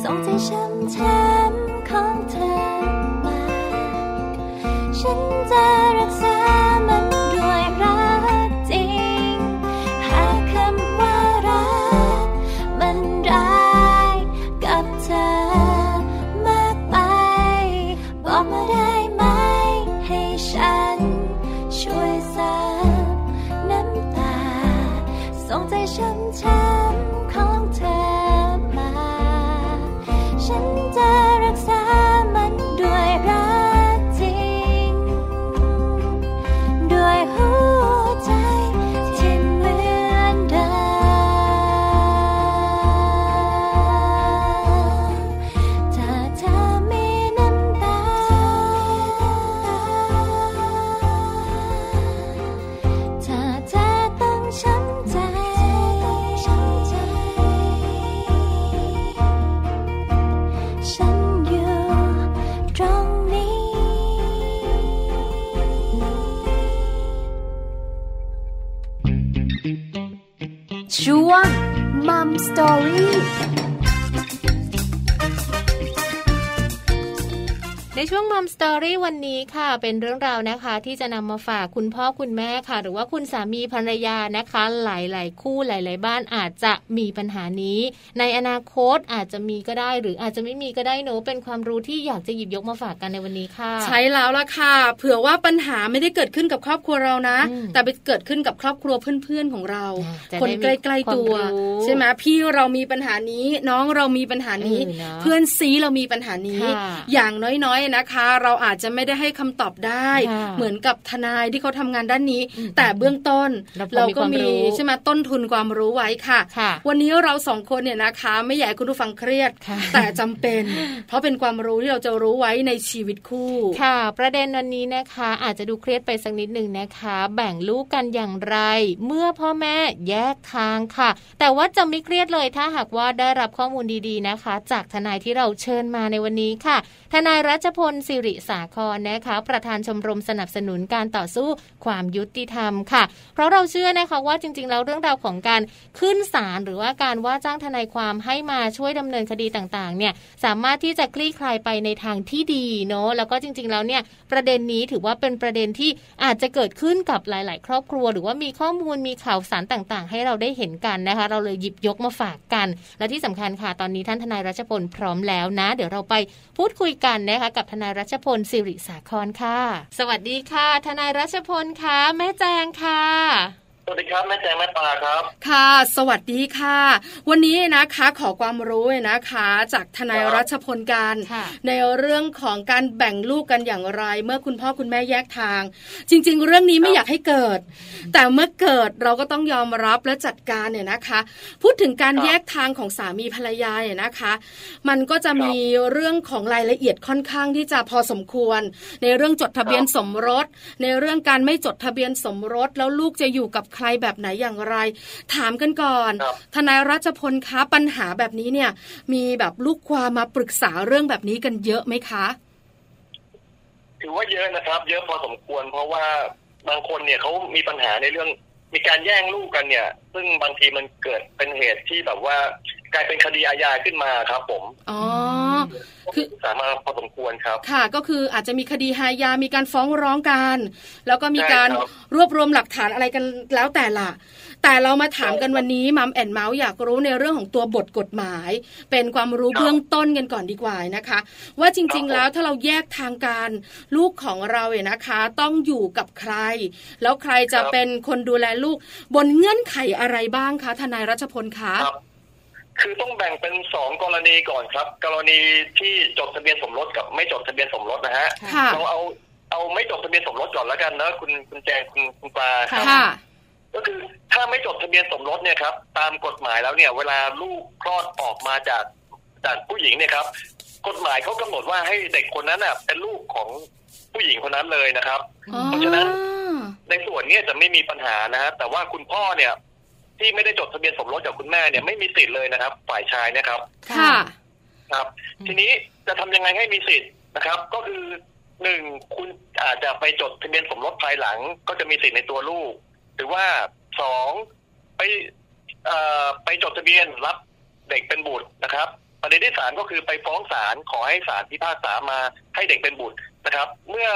ส่งใจช้ำๆของเธอมาฉันจะรักษามันด้วยรักจริงหากคำว่ารักมันร้ายกับเธอมากไปบอกมาได้ไหมให้ฉันช่วยซับน้ำตาส่งใจช้ำๆของเธอมาฉันจะรักษามันด้วยรักจริงด้วยหัวใจที่เหมือนเดิมถ้าเธอมีน้ำตาช้ำใจฉันอยู่ตรงนี้ช่วง Mom Storyในช่วงมัมสตอรี่วันนี้ค่ะเป็นเรื่องราวนะคะที่จะนำมาฝากคุณพ่อคุณแม่ค่ะหรือว่าคุณสามีภรรยานะคะหลายๆคู่หลายๆบ้านอาจจะมีปัญหานี้ในอนาคตอาจจะมีก็ได้หรืออาจจะไม่มีก็ได้เนอะเป็นความรู้ที่อยากจะหยิบยกมาฝากกันในวันนี้ค่ะใช่แล้วล่ะค่ะเผื่อว่าปัญหาไม่ได้เกิดขึ้นกับครอบครัวเรานะแต่ไปเกิดขึ้นกับครอบครัวเพื่อนๆของเราคนใกล้ๆตัวใช่ไหมพี่เรามีปัญหานี้น้องเรามีปัญหานี้เพื่อนซีเรามีปัญหานี้อย่างน้อยนะคะเราอาจจะไม่ได้ให้คำตอบได้เหมือนกับทนายที่เขาทำงานด้านนี้แต่เบื้องต้นเราก็มีใช่ไหมต้นทุนความรู้ไว้ค่ะวันนี้เราสองคนเนี่ยนะคะไม่อยากให้คุณผู้ฟังเครียดแต่จำเป็นเพราะเป็นความรู้ที่เราจะรู้ไว้ในชีวิตคู่ค่ะประเด็นวันนี้นะคะอาจจะดูเครียดไปสักนิดนึงนะคะแบ่งลูกกันอย่างไรเมื่อพ่อแม่แยกทางค่ะแต่ว่าจะไม่เครียดเลยถ้าหากว่าได้รับข้อมูลดีๆนะคะจากทนายที่เราเชิญมาในวันนี้ค่ะทนายรัชพลสิริสาครนะคะประธานชมรมสนับสนุนการต่อสู้ความยุติธรรมค่ะเพราะเราเชื่อนะคะว่าจริงๆแล้วเรื่องราวของการขึ้นศาลหรือว่าการว่าจ้างทนายความให้มาช่วยดำเนินคดีต่างๆเนี่ยสามารถที่จะคลี่คลายไปในทางที่ดีเนาะแล้วก็จริงๆแล้วเนี่ยประเด็นนี้ถือว่าเป็นประเด็นที่อาจจะเกิดขึ้นกับหลายๆครอบครัวหรือว่ามีข้อมูลมีข่าวสารต่างๆให้เราได้เห็นกันนะคะเราเลยหยิบยกมาฝากกันและที่สำคัญค่ะตอนนี้ท่านทนายรัชพลพร้อมแล้วนะเดี๋ยวเราไปพูดคุยกันนะคะกับทนายรัชพลสิริสาครค่ะสวัสดีค่ะทนายรัชพลค่ะแม่แจงค่ะ สวัสดีครับแม่แจงแม่ปลาครับค่ะสวัสดีค่ะวันนี้นะคะขอความรู้นะคะจากทนายรัชพลการในเรื่องของการแบ่งลูกกันอย่างไรเมื่อคุณพ่อคุณแม่แยกทางจริงๆเรื่องนี้ไม่อยากให้เกิดแต่เมื่อเกิดเราก็ต้องยอมรับและจัดการเนี่ยนะคะพูดถึงการแยกทางของสามีภรรยาเนี่ยนะคะมันก็จะมีเรื่องของรายละเอียดค่อนข้างที่จะพอสมควรในเรื่องจดทะเบียนสมรสในเรื่องการไม่จดทะเบียนสมรสแล้วลูกจะอยู่กับใครแบบไหนอย่างไรถามกันก่อนทนายรัชพลคะปัญหาแบบนี้เนี่ยมีแบบลูกความมาปรึกษาเรื่องแบบนี้กันเยอะไหมคะถือว่าเยอะนะครับเยอะพอสมควรเพราะว่าบางคนเนี่ยเขามีปัญหาในเรื่องมีการแย่งลูกกันเนี่ยซึ่งบางทีมันเกิดเป็นเหตุที่แบบว่ากลายเป็นคดีอาญาขึ้นมาครับผมอ๋อคือสามารถพอสมควรครับค่ะก็คืออาจจะมีคดีอาญามีการฟ้องร้องกันแล้วก็มีการรวบรวมหลักฐานอะไรกันแล้วแต่ละแต่เรามาถามกันวันนี้มัมแอนเมาส์อยากรู้ในเรื่องของตัวบทกฎหมายเป็นความรู้เบื้องต้นกันก่อนดีกว่านะคะว่าจริงๆแล้วถ้าเราแยกทางการลูกของเราเนี่ยนะคะต้องอยู่กับใครแล้วใครจะเป็นคนดูแลลูกบนเงื่อนไขอะไรบ้างคะทนายรัชพลคะคือต้องแบ่งเป็น2กรณีก่อนครับกรณีที่จดทะเบียนสมรสกับไม่จดทะเบียนสมรสนะฮะเราเอาไม่จดทะเบียนสมรสก่อนแล้วกันนะคุณแจงคุณปลาครับก็คือถ้าไม่จดทะเบียนสมรสเนี่ยครับตามกฎหมายแล้วเนี่ยเวลาลูกคลอดออกมาจากผู้หญิงเนี่ยครับกฎหมายเขากำหนดว่าให้เด็กคนนั้นน่ะเป็นลูกของผู้หญิงคนนั้นเลยนะครับเพราะฉะนั้นในส่วนนี้จะไม่มีปัญหานะฮะแต่ว่าคุณพ่อเนี่ยที่ไม่ได้จดทะเบียนสมรสกับคุณแม่เนี่ยไม่มีสิทธิ์เลยนะครับฝ่ายชายนะครับค่ะครับทีนี้จะทำยังไงให้มีสิทธิ์นะครับก็คือ1คุณอาจจะไปจดทะเบียนสมรสภายหลังก็จะมีสิทธิ์ในตัวลูกหรือว่า2ไปจดทะเบียนรับเด็กเป็นบุตรนะครับประเด็นที่3ก็คือไปฟ้องศาลขอให้ศาลพิพากษามาให้เด็กเป็นบุตรนะครับเมื่อ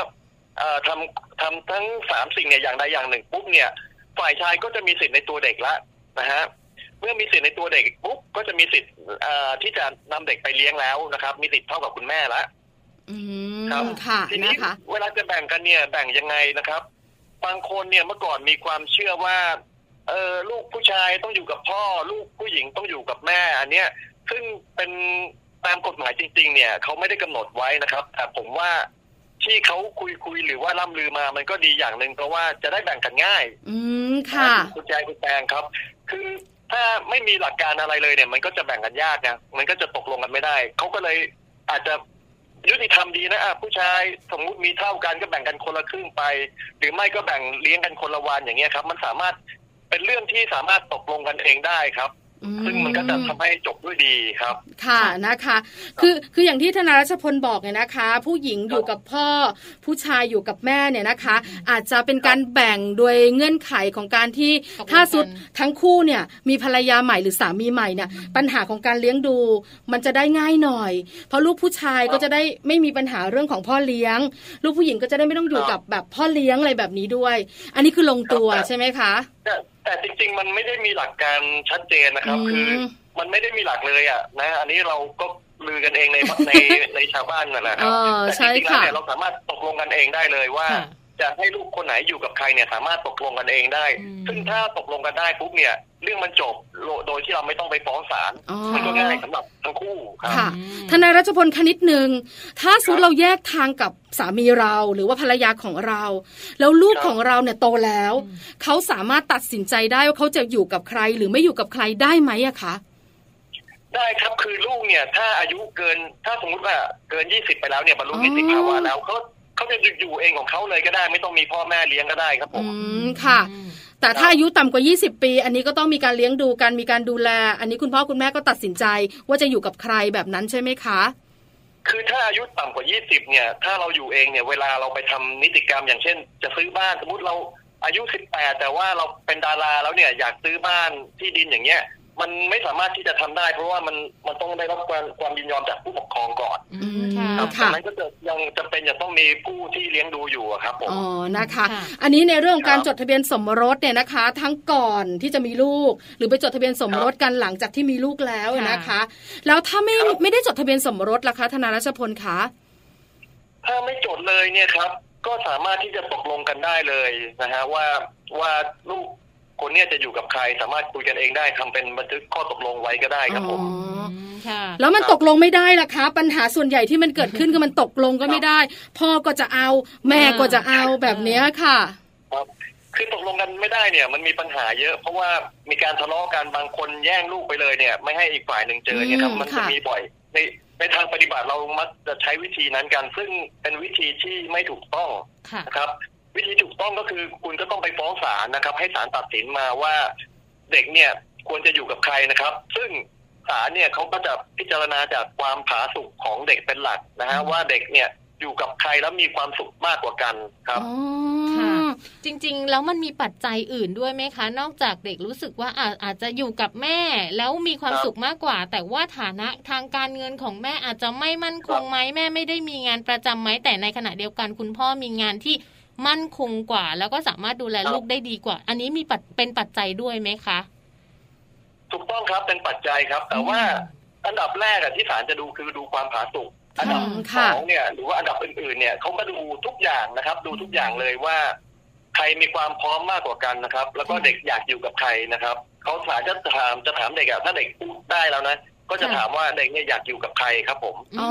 ทำทั้ง3สิ่งเนี่ยอย่างใดอย่างหนึ่งปุ๊บเนี่ยฝ่ายชายก็จะมีสิทธิ์ในตัวเด็กละนะฮะเมื่อมีสิทธิ์ในตัวเด็กปุ๊บก็จะมีสิทธิ์ที่จะนำเด็กไปเลี้ยงแล้วนะครับมีสิทธิ์เท่ากับคุณแม่ละครับทีนี้เวลาจะแบ่งกันเนี่ยแบ่งยังไงนะครับบางคนเนี่ยเมื่อก่อนมีความเชื่อว่าลูกผู้ชายต้องอยู่กับพ่อลูกผู้หญิงต้องอยู่กับแม่อันเนี้ยซึ่งเป็นตามกฎหมายจริงๆเนี่ยเขาไม่ได้กำหนดไว้นะครับแต่ผมว่าที่เขาคุยหรือว่าล่ำลือมามันก็ดีอย่างหนึ่งเพราะว่าจะได้แบ่งกันง่ายค่ะคุณใจคุณแปงครับคือถ้าไม่มีหลักการอะไรเลยเนี่ยมันก็จะแบ่งกันยากนะมันก็จะตกลงกันไม่ได้เขาก็เลยอาจจะยุติธรรมดีนะผู้ชายสมมติมีเท่ากันก็แบ่งกันคนละครึ่งไปหรือไม่ก็แบ่งเลี้ยงกันคนละวันอย่างเงี้ยครับมันสามารถเป็นเรื่องที่สามารถตกลงกันเองได้ครับซึ่งมันก็จะทำให้จบด้วยดีครับค่ะนะคะคืออย่างที่ธนรัชพลบอกเนี่ยนะคะผู้หญิงอยู่กับพ่อผู้ชายอยู่กับแม่เนี่ยนะคะอาจจะเป็นการแบ่งโดยเงื่อนไขของการที่ถ้าสุดทั้งคู่เนี่ยมีภรรยาใหม่หรือสามีใหม่เนี่ยปัญหาของการเลี้ยงดูมันจะได้ง่ายหน่อยเพราะลูกผู้ชายก็จะได้ไม่มีปัญหาเรื่องของพ่อเลี้ยงลูกผู้หญิงก็จะได้ไม่ต้องอยู่กับแบบพ่อเลี้ยงอะไรแบบนี้ด้วยอันนี้คือลงตัวใช่ไหมคะแต่จริงๆมันไม่ได้มีหลักการชัดเจนนะครับคือมันไม่ได้มีหลักเลยอ่ะนะอันนี้เราก็ลือกันเองในชาวบ้านนั่นแหละครับแต่จริงๆแล้วเราสามารถตกลงกันเองได้เลยว่าจะให้ลูกคนไหนอยู่กับใครเนี่ยสามารถตกลงกันเองได้ซึ่งถ้าตกลงกันได้ปุ๊บเนี่ยเรื่องมันจบโดยที่เราไม่ต้องไปฟ้องศาลมันก็ง่ายสำหรับทั้งคู่ครับค่ะทนายรัชพลนิดนึงถ้าสมมุติเราแยกทางกับสามีเราหรือว่าภรรยาของเราแล้วลูกของเราเนี่ยโตแล้วเขาสามารถตัดสินใจได้ว่าเขาจะอยู่กับใครหรือไม่อยู่กับใครได้ไหมอะคะได้ครับคือลูกเนี่ยถ้าอายุเกินถ้าสมมติว่าเกิน20ไปแล้วเนี่ยบรรลุนิติภาวะแล้วเขาจะอยู่เองของเขาเลยก็ได้ไม่ต้องมีพ่อแม่เลี้ยงก็ได้ครับผมค่ะแต่ถ้าอายุต่ำกว่า20ปีอันนี้ก็ต้องมีการเลี้ยงดูกันมีการดูแลอันนี้คุณพ่อคุณแม่ก็ตัดสินใจว่าจะอยู่กับใครแบบนั้นใช่ไหมคะคือถ้าอายุต่ำกว่า20เนี่ยถ้าเราอยู่เองเนี่ยเวลาเราไปทำนิติกรรมอย่างเช่นจะซื้อบ้านสมมติเราอายุ18แต่ว่าเราเป็นดาราแล้วเนี่ยอยากซื้อบ้านที่ดินอย่างเงี้ยมันไม่สามารถที่จะทำได้เพราะว่ามันต้องได้รับความยินยอมจากผู้ปกครองก่อนค่ะนั้นก็ยังจำเป็นจะต้องมีผู้ที่เลี้ยงดูอยู่ครับผมอ๋อนะคะอันนี้ในเรื่องการจดทะเบียนสมรสเนี่ยนะคะทั้งก่อนที่จะมีลูกหรือไปจดทะเบียนสมรสกันหลังจากที่มีลูกแล้วนะคะแล้วถ้าไม่ได้จดทะเบียนสมรสล่ะคะทนายรัชพลคะถ้าไม่จดเลยเนี่ยครับก็สามารถที่จะตกลงกันได้เลยนะฮะว่าลูก คนเนี้ยจะอยู่กับใครสามารถคุยกันเองได้ทำเป็นบันทึกข้อตกลงไว้ก็ได้ครับผมแล้วมันตกลงไม่ได้ล่ะคะปัญหาส่วนใหญ่ที่มันเกิดขึ้นก็มันตกลงก็ไม่ได้พ่อก็จะเอาแม่ก็จะเอาแบบเนี้ยค่ะคือตกลงกันไม่ได้เนี่ยมันมีปัญหาเยอะเพราะว่ามีการทะเลาะกันบางคนแย่งลูกไปเลยเนี่ยไม่ให้อีกฝ่ายหนึ่งเจอเนี่ยครับมันจะมีบ่อยในทางปฏิบัติเรามักจะใช้วิธีนั้นกันซึ่งเป็นวิธีที่ไม่ถูกต้องนะครับวิธีถูกต้องก็คือคุณก็ต้องไปฟ้องศาลนะครับให้ศาลตัดสินมาว่าเด็กเนี่ยควรจะอยู่กับใครนะครับซึ่งศาลเนี่ยเขาก็จะพิจารณาจากความผาสุกของเด็กเป็นหลักนะฮะว่าเด็กเนี่ยอยู่กับใครแล้วมีความสุขมากกว่ากันครับจริงๆแล้วมันมีปัจจัยอื่นด้วยไหมคะนอกจากเด็กรู้สึกว่าอาจจะอยู่กับแม่แล้วมีความสุขมากกว่าแต่ว่าฐานะทางการเงินของแม่อาจจะไม่มั่นคงไหมแม่ไม่ได้มีงานประจำไหมแต่ในขณะเดียวกันคุณพ่อมีงานที่มั่นคงกว่าแล้วก็สามารถดูแลลูกได้ดีกว่าอันนี้มีเป็นปัจจัยด้วยไหมคะถูกต้องครับเป็นปัจจัยครับแต่ว่าอันดับแรกที่ศาลจะดูคือดูความผาสุกอันดับสองเนี่ยหรือว่าอันดับอื่นๆเนี่ยเขาก็ดูทุกอย่างนะครับดูทุกอย่างเลยว่าใครมีความพร้อมมากกว่ากันนะครับแล้วก็เด็กอยากอยู่กับใครนะครับเขาศาลจะถามเด็กถ้าเด็กพูดได้แล้วนะก็จะถามว่าเด็กเนี่ยอยากอยู่กับใครครับผมอ๋อ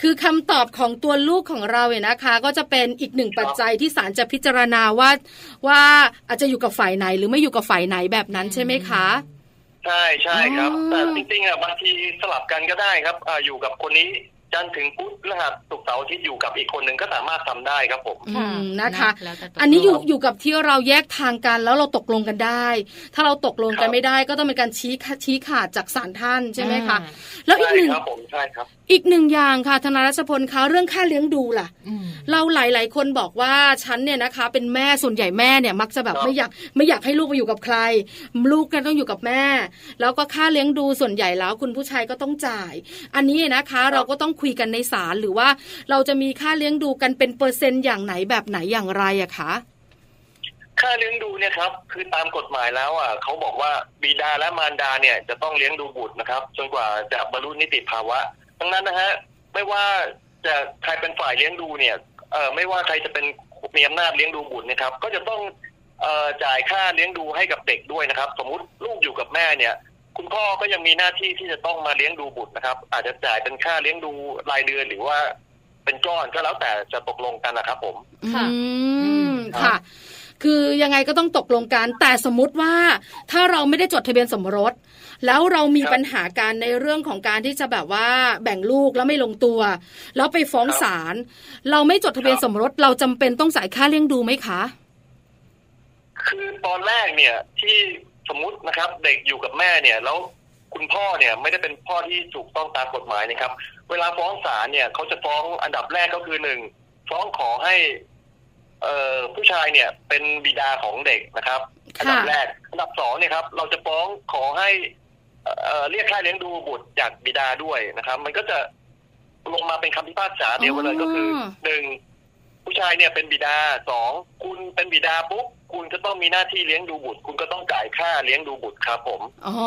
คือคำตอบของตัวลูกของเราเนี่ยนะคะก็จะเป็นอีกหนึ่งปัจจัยที่ศาลจะพิจารณาว่าอาจจะอยู่กับฝ่ายไหนหรือไม่อยู่กับฝ่ายไหนแบบนั้นใช่ไหมคะใช่ใช่ครับแต่จริงๆบางทีสลับกันก็ได้ครับอยู่กับคนนี้จันถึงพุธรหัสศุกร์เสาร์ที่อยู่กับอีกคนหนึ่งก็สามารถทำได้ครับผมนะคะอันนี้อยู่กับที่เราแยกทางกันแล้วเราตกลงกันได้ถ้าเราตกลงกันไม่ได้ก็ต้องเป็นการชี้ขาดจากศาลท่านใช่ไหมคะแล้วอีกหนึ่งอีกหนึ่งอย่างค่ะธนรัชพลคะเรื่องค่าเลี้ยงดูล่ะเราหลายๆคนบอกว่าฉันเนี่ยนะคะเป็นแม่ส่วนใหญ่แม่เนี่ยมักจะแบบไม่อยากให้ลูกไปอยู่กับใครลูกก็ต้องอยู่กับแม่แล้วก็ค่าเลี้ยงดูส่วนใหญ่แล้วคุณผู้ชายก็ต้องจ่ายอันนี้นะคะเราก็ต้องคุยกันในศาลหรือว่าเราจะมีค่าเลี้ยงดูกันเป็นเปอร์เซ็นต์อย่างไหนแบบไหนอย่างไรอะคะค่าเลี้ยงดูเนี่ยครับคือตามกฎหมายแล้วเขาบอกว่าบิดาและมารดาเนี่ยจะต้องเลี้ยงดูบุตรนะครับจนกว่าจะบรรลุนิติภาวะดังนั้นนะฮะไม่ว่าจะใครเป็นฝ่ายเลี้ยงดูเนี่ยไม่ว่าใครจะเป็นมีอำนาจเลี้ยงดูบุตรนะครับก็จะต้องจ่ายค่าเลี้ยงดูให้กับเด็กด้วยนะครับสมมติลูกอยู่กับแม่เนี่ยคุณพ่อก็ยังมีหน้าที่ที่จะต้องมาเลี้ยงดูบุตรนะครับอาจจะจ่ายเป็นค่าเลี้ยงดูรายเดือนหรือว่าเป็นก้อนก็แล้วแต่จะตกลงกันนะครับผมค่ะค่ะคือยังไงก็ต้องตกลงกันแต่สมมติว่าถ้าเราไม่ได้จดทะเบียนสมรสแล้วเรามีปัญหาการในเรื่องของการที่จะแบบว่าแบ่งลูกแล้วไม่ลงตัวแล้วไปฟ้องศาลเราไม่จดทะเบียนสมรสเราจำเป็นต้องจ่ายค่าเลี้ยงดูไหมคะคือตอนแรกเนี่ยที่สมมุตินะครับเด็กอยู่กับแม่เนี่ยแล้วคุณพ่อเนี่ยไม่ได้เป็นพ่อที่ถูกต้องตามกฎหมายนะครับเวลาฟ้องศาลเนี่ยเขาจะฟ้องอันดับแรกก็คือ1ฟ้องขอให้ผู้ชายเนี่ยเป็นบิดาของเด็กนะครับอันดับแรกอันดับ2เนี่ยครับเราจะฟ้องขอให้เรียกค่าเลี้ยงดูบุตรจากบิดาด้วยนะครับมันก็จะลงมาเป็นคำพิพากษาเดียวกันเลยก็คือ1ผู้ชายเนี่ยเป็นบิดา2คุณเป็นบิดาปุ๊บคุณก็ต้องมีหน้าที่เลี้ยงดูบุตรคุณก็ต้องจ่ายค่าเลี้ยงดูบุตรครับผมอ๋อ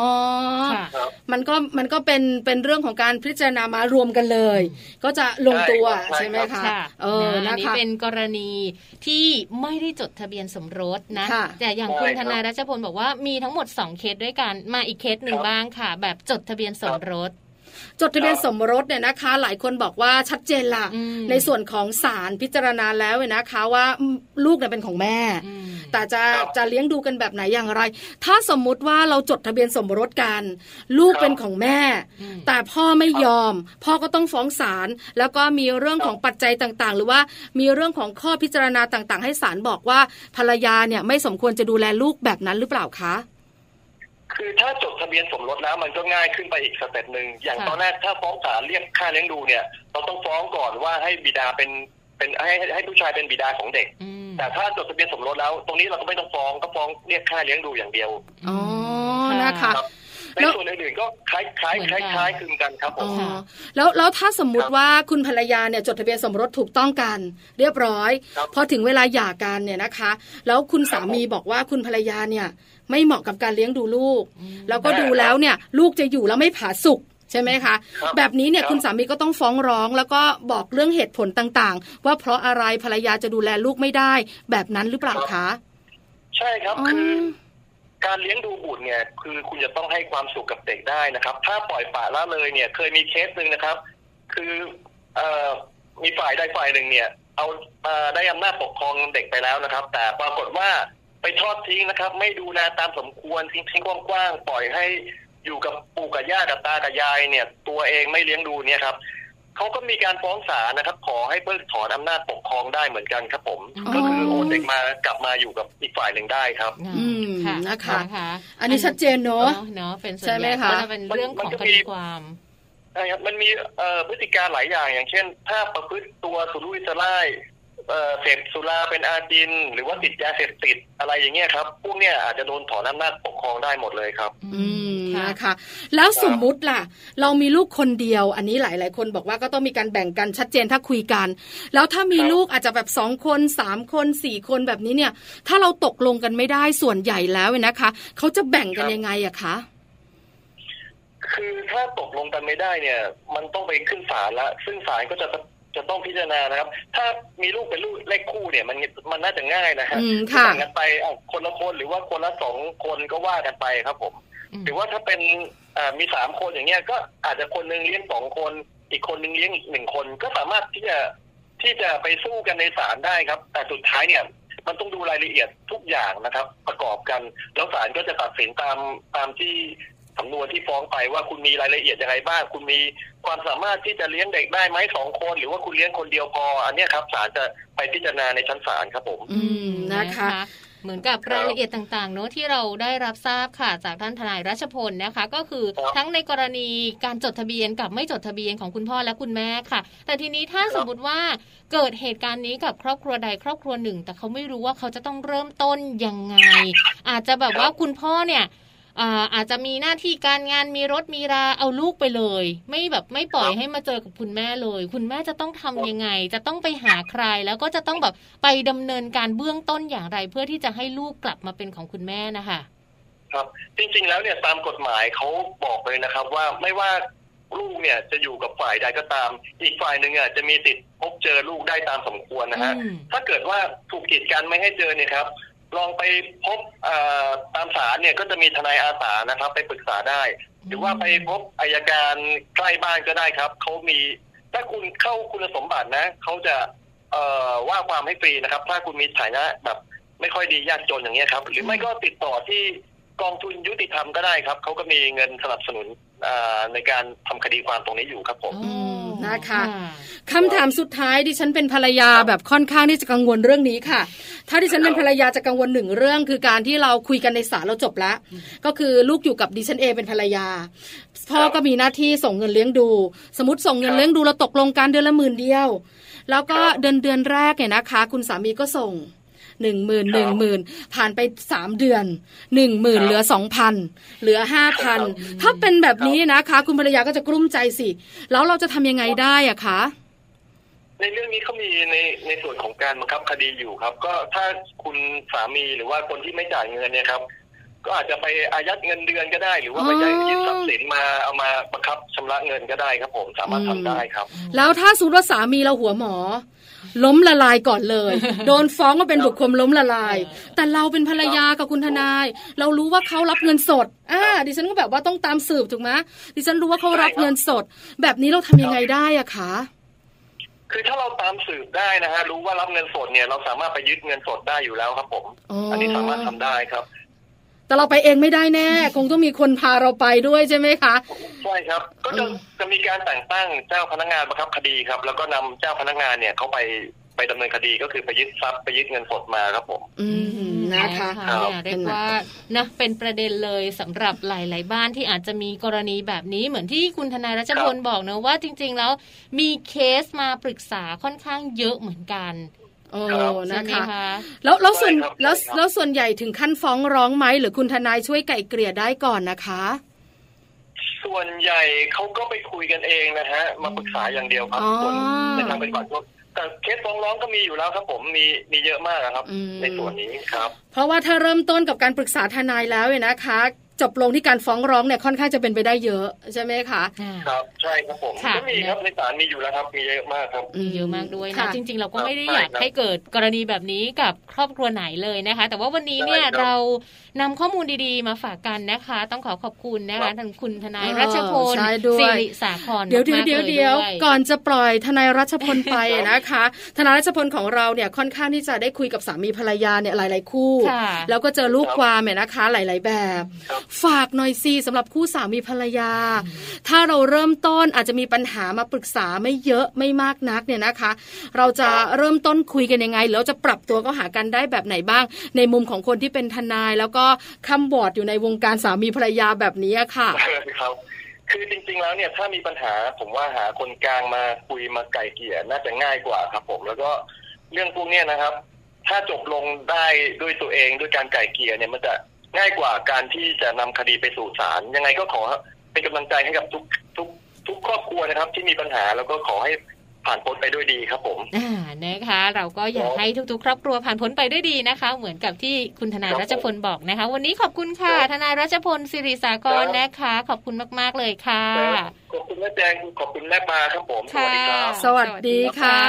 มันก็เป็นเรื่องของการพิจารณามารวมกันเลยก็จะลงตัวใช่ไหมคะอันนี้เป็นกรณีที่ไม่ได้จดทะเบียนสมรสนะแต่อย่างคุณธนายรัชพลบอกว่ามีทั้งหมด2เคสด้วยกันมาอีกเคสหนึ่งบ้างค่ะแบบจดทะเบียนสมรสจดทะเบียนสมรสเนี่ยนะคะหลายคนบอกว่าชัดเจนละในส่วนของศาลพิจารณาแล้วนะคะว่าลูกเนี่ยเป็นของแม่แต่จะเลี้ยงดูกันแบบไหนอย่างไรถ้าสมมุติว่าเราจดทะเบียนสมรสกันลูกเป็นของแม่แต่พ่อไม่ยอมพ่อก็ต้องฟ้องศาลแล้วก็มีเรื่องของปัจจัยต่างๆหรือว่ามีเรื่องของข้อพิจารณาต่างๆให้ศาลบอกว่าภรรยาเนี่ยไม่สมควรจะดูแลลูกแบบนั้นหรือเปล่าคะคือถ้าจดทะเบียนสมรสแล้วมันก็ง่ายขึ้นไปอีกสเต็ปหนึ่งอย่างตอนแรกถ้าฟ้องศาลเรียกค่าเลี้ยงดูเนี่ยเราต้องฟ้องก่อนว่าให้บิดาเป็นให้ผู้ชายเป็นบิดาของเด็กแต่ถ้าจดทะเบียนสมรสแล้วตรงนี้เราก็ไม่ต้องฟ้องก็ฟ้องเรียกค่าเลี้ยงดูอย่างเดียวอ๋อนะคะในส่วนอื่นๆก็คล้ายคลึงกันครับผมแล้วถ้าสมมุติว่าคุณภรรยาเนี่ยจดทะเบียนสมรสถูกต้องกันเรียบร้อยพอถึงเวลาหย่ากันเนี่ยนะคะแล้วคุณสามีบอกว่าคุณภรรยาเนี่ยไม่เหมาะกับการเลี้ยงดูลูกแล้วก็ดูแล้วเนี่ยลูกจะอยู่แล้วไม่ผาสุกใช่ไหมคะแบบนี้เนี่ยคุณสามีก็ต้องฟ้องร้องแล้วก็บอกเรื่องเหตุผลต่างๆว่าเพราะอะไรภรรยาจะดูแลลูกไม่ได้แบบนั้นหรือเปล่าคะใช่ครับคือ การเลี้ยงดูบุตรเนี่ยคือคุณจะต้องให้ความสุขกับเด็กได้นะครับถ้าปล่อยปละละเลยเนี่ยเคยมีเคสหนึ่งนะครับคือมีฝ่ายใดฝ่ายหนึ่งเนี่ยเอาได้อำนาจปกครองเด็กไปแล้วนะครับแต่ปรากฏว่าไปทอดทิ้งนะครับไม่ดูแลตามสมควรทิ้งกว้างๆปล่อยให้อยู่กับปู่กับย่ากับตากับยายเนี่ยตัวเองไม่เลี้ยงดูเนี่ยครับเขาก็มีการฟ้องศาลนะครับขอให้เพิกถอนอำนาจปกครองได้เหมือนกันครับผมก็คือโอนเด็กมากลับมาอยู่กับอีกฝ่ายหนึ่งได้ครับนะคะอันนี้ชัดเจนเนอะเป็นใช่ไหมคะมันจะเป็นเรื่องของคดีความใช่ครับมันมีพฤติการหลายอย่างอย่างเช่นถ้าประพฤติตัวสุรุ่ยสุร่ายเสพสุราเป็นอาจินหรือว่าติดยาเสพติดอะไรอย่างเงี้ยครับพวกเนี้ยอาจจะโดนถอนอำนาจปกครองได้หมดเลยครับนะคะแล้วสมมุติล่ะเรามีลูกคนเดียวอันนี้หลายๆคนบอกว่าก็ต้องมีการแบ่งกันชัดเจนถ้าคุยกันแล้วถ้ามีลูกอาจจะแบบ2คน3คน4คนแบบนี้เนี่ยถ้าเราตกลงกันไม่ได้ส่วนใหญ่แล้วนะคะเขาจะแบ่งกันยังไงอะคะคือถ้าตกลงกันไม่ได้เนี่ยมันต้องไปขึ้นศาลละซึ่งศาลก็จะต้องพิจารณานะครับถ้ามีลูกเป็นลูกเลขคู่เนี่ยมันน่าจะง่ายนะฮะแบ่งกันไปคนละคนหรือว่าคนละ2คนก็ว่ากันไปครับผมหรือว่าถ้าเป็นมี3คนอย่างเงี้ยก็อาจจะคนนึงเลี้ยง2คนอีกคนนึงเลี้ยง1คนก็สามารถที่จะไปสู้กันในศาลได้ครับแต่สุดท้ายเนี่ยมันต้องดูรายละเอียดทุกอย่างนะครับประกอบกันแล้วศาลก็จะตัดสินตามที่สำนวนที่ฟ้องไปว่าคุณมีรายละเอียดยังไงบ้างคุณมีความสามารถที่จะเลี้ยงเด็กได้ไหม2คนหรือว่าคุณเลี้ยงคนเดียวพออันนี้ครับศาลจะไปพิจารณาในชั้นศาลครับผมนะคะเหมือนกับรายละเอียดต่างๆเนอะที่เราได้รับทราบค่ะจากท่านทนายรัชพลนะคะก็คือทั้งในกรณีการจดทะเบียนกับไม่จดทะเบียนของคุณพ่อและคุณแม่ค่ะแต่ทีนี้ถ้าสมมติว่าเกิดเหตุการณ์นี้กับครอบครัวใดครอบครัวหนึ่งแต่เขาไม่รู้ว่าเขาจะต้องเริ่มต้นยังไงอาจจะแบบว่าคุณพ่อเนี่ยอาจจะมีหน้าที่การงานมีรถมีราเอาลูกไปเลยไม่ปล่อยให้มาเจอกับคุณแม่เลยคุณแม่จะต้องทำยังไงจะต้องไปหาใครแล้วก็จะต้องแบบไปดำเนินการเบื้องต้นอย่างไรเพื่อที่จะให้ลูกกลับมาเป็นของคุณแม่นะคะครับจริงๆแล้วเนี่ยตามกฎหมายเขาบอกเลยนะครับว่าไม่ว่าลูกเนี่ยจะอยู่กับฝ่ายใดก็ตามอีกฝ่ายหนึ่งอ่ะจะมีสิทธิ์พบเจอลูกได้ตามสมควรนะฮะถ้าเกิดว่าถูกกีดกันไม่ให้เจอเนี่ยครับลองไปพบตามศาลเนี่ยก็จะมีทนายอาสานะครับไปปรึกษาได้หรือว่าไปพบอัยการใกล้บ้านก็ได้ครับเขามีถ้าคุณเข้าคุณสมบัตินะเขาจะว่าความให้ฟรีนะครับถ้าคุณมีฐานะแบบไม่ค่อยดียากจนอย่างเงี้ยครับหรือไม่ก็ติดต่อที่กองทุนยุติธรรมก็ได้ครับเขาก็มีเงินสนับสนุนในการทำคดีความตรงนี้อยู่ครับผมนะคะคำถามสุดท้ายดิฉันเป็นภรรยาแบบค่อนข้างที่จะกังวลเรื่องนี้ค่ะถ้าดิฉันเป็นภรรยาจะกังวลหนึ่งเรื่องคือการที่เราคุยกันในศาลเราจบแล้วก็คือลูกอยู่กับดิฉันเองเป็นภรรยาพ่อก็มีหน้าที่ส่งเงินเลี้ยงดูสมมติส่งเงินเลี้ยงดูเราตกลงกันเดือนละ10,000 เดียวแล้วก็เดือนแรกเนี่ยนะคะคุณสามีก็ส่ง10,000 ผ่านไป3 เดือน10,000เหลือ 2,000 เหลือ 5,000 ถ้าเป็นแบบนี้นะคะคุณภรรยาก็จะกลุ้มใจสิแล้วเราจะทำยังไงได้อะคะในเรื่องนี้เขามีในส่วนของการบังคับคดีอยู่ครับก็ถ้าคุณสามีหรือว่าคนที่ไม่จ่ายเงินเนี่ยครับก็อาจจะไปอายัดเงินเดือนก็ได้หรือว่าไปยึดทรัพย์สินมาเอามาบังคับชำระเงินก็ได้ครับผมสามารถทำได้ครับแล้วถ้าสมมุติว่าสามีเราหัวหมอล้มละลายก่อนเลย โดนฟ้องว่าเป็นบุคคลล้มละลาย แต่เราเป็นภรรยากับคุณทนายเรารู้ว่าเขารับเงินสดดิฉันก็แบบว่าต้องตามสืบถูกไหมดิฉันรู้ว่าเขารับเงินสดแบบนี้เราทำยังไงได้อะคะคือถ้าเราตามสืบได้นะฮะรู้ว่ารับเงินสดเนี่ยเราสามารถไปยึดเงินสดได้อยู่แล้วครับผม อันนี้สามารถทำได้ครับแต่เราไปเองไม่ได้แน่คงต้องมีคนพาเราไปด้วยใช่ไหมคะใช่ครับก็จะมีการแต่งตั้งเจ้าพนักงานบังคับคดีครับแล้วก็นำเจ้าพนักงานเนี่ยเขาไปดำเนินคดีก็คือไปยึดทรัพย์ไปยึดเงินสดมาครับผมนะคะเรียกว่านะเป็นประเด็นเลยสำหรับหลายๆบ้านที่อาจจะมีกรณีแบบนี้เหมือนที่คุณทนายรัชพลบอกนะว่าจริงๆแล้วมีเคสมาปรึกษาค่อนข้างเยอะเหมือนกันโอ้นะคะแล้วส่วนใหญ่ถึงขั้นฟ้องร้องไหมหรือคุณทนายช่วยไก่เกลี่ยได้ก่อนนะคะส่วนใหญ่เขาก็ไปคุยกันเองนะฮะมาปรึกษาอย่างเดียวครับส่วนในทางเป็นก่อนแต่เคสฟ้องร้องก็มีอยู่แล้วครับผมมีเยอะมากครับในส่วนนี้ครับเพราะว่าถ้าเริ่มต้นกับการปรึกษาทนายแล้วเนี่ยนะคะ จบลงที่การฟ้องร้องเนี่ยค่อนข้างจะเป็นไปได้เยอะใช่ไหมคะครับใช่ครับผมก็มีครับในศาลมีอยู่แล้วครับมีเยอะมากครับเยอะมากด้วยนะจริงๆเราก็ไม่ได้อยากให้เกิดกรณีแบบนี้กับครอบครัวไหนเลยนะคะแต่ว่าวันนี้เนี่ยเรานำข้อมูลดีๆมาฝากกันนะคะต้องขอขอบคุณนะคะทางคุณทนายรัชพลศิริสาครเดี๋ยวก่อนจะปล่อยทนายรัชพลไปนะคะทนายรัชพลของเราเนี่ยค่อนข้างที่จะได้คุยกับสามีภรรยาเนี่ยหลายๆคู่แล้วก็เจอลูกความเนี่ยนะคะหลายๆแบบฝากหน่อยสิสำหรับคู่สามีภรรยาถ้าเราเริ่มต้นอาจจะมีปัญหามาปรึกษาไม่เยอะไม่มากนักเนี่ยนะคะเราจะเริ่มต้นคุยกันยังไงแล้วจะปรับตัวก็หากันได้แบบไหนบ้างในมุมของคนที่เป็นทนายแล้วก็คัมบอร์ดอยู่ในวงการสามีภรรยาแบบนี้ค่ะคือจริงๆแล้วเนี่ยถ้ามีปัญหาผมว่าหาคนกลางมาคุยมาไกล่เกลี่ยน่าจะง่ายกว่าครับผมแล้วก็เรื่องพวกนี้นะครับถ้าจบลงได้ด้วยตัวเองด้วยการไกล่เกลี่ยเนี่ยมันจะง่ายกว่าการที่จะนำคดีไปสู่ศาลยังไงก็ขอเป็นกำลังใจให้กับทุกครอบครัวนะครับที่มีปัญหาแล้วก็ขอให้ผ่านพ้นไปด้วยดีครับผมนะคะเราก็อยากให้ทุกๆครอบครัวผ่านพ้นไปด้วยดีนะคะเหมือนกับที่คุณทนายรัชพลบอกนะคะวันนี้ขอบคุณค่ะทนายรัชพลศิริสาครนะคะขอบคุณมากๆเลยค่ะขอบคุณแม่แจงขอบคุณแม่ปาครับผมสวัสดีครับสวัสดีค่ะ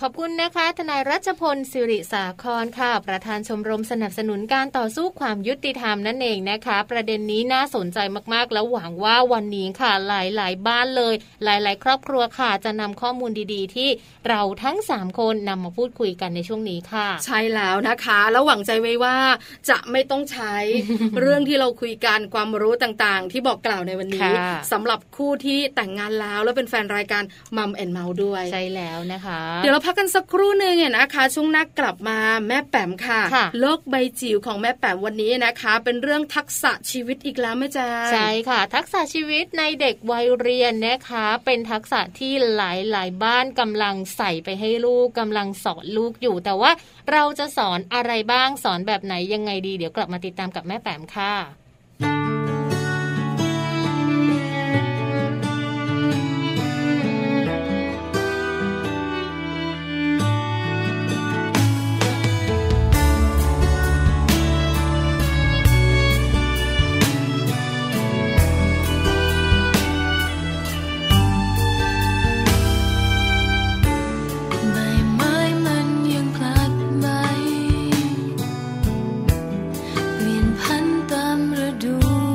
ขอบคุณนะคะทนายรัชพลศิริสาครค่ะประธานชมรมสนับสนุนการต่อสู้ความยุติธรรมนั่นเองนะคะประเด็นนี้น่าสนใจมากๆแล้วหวังว่าวันนี้ค่ะหลายๆบ้านเลยหลายๆครอบครัวค่ะจะนำข้อมูลดีๆที่เราทั้ง3คนนำมาพูดคุยกันในช่วงนี้ค่ะใช่แล้วนะคะแล้วหวังใจไว้ว่าจะไม่ต้องใช้ เรื่องที่เราคุยกันความรู้ต่างๆที่บอกกล่าวในวันนี้สำหรับคู่ที่แต่งงานแล้วและเป็นแฟนรายการ Mum and Mouth ด้วยใช่แล้วนะคะเดี๋ยวเราพักกันสักครู่นึงเนี่ยนะคะช่วงหน้ากลับมาแม่แป๋มค่ะโลกใบจิ๋วของแม่แป๋มวันนี้นะคะเป็นเรื่องทักษะชีวิตอีกแล้วแม่แจงใช่ค่ะทักษะชีวิตในเด็กวัยเรียนนะคะเป็นทักษะที่หลายบ้านกำลังใส่ไปให้ลูกกำลังสอนลูกอยู่แต่ว่าเราจะสอนอะไรบ้างสอนแบบไหนยังไงดีเดี๋ยวกลับมาติดตามกับแม่แป๋มค่ะดู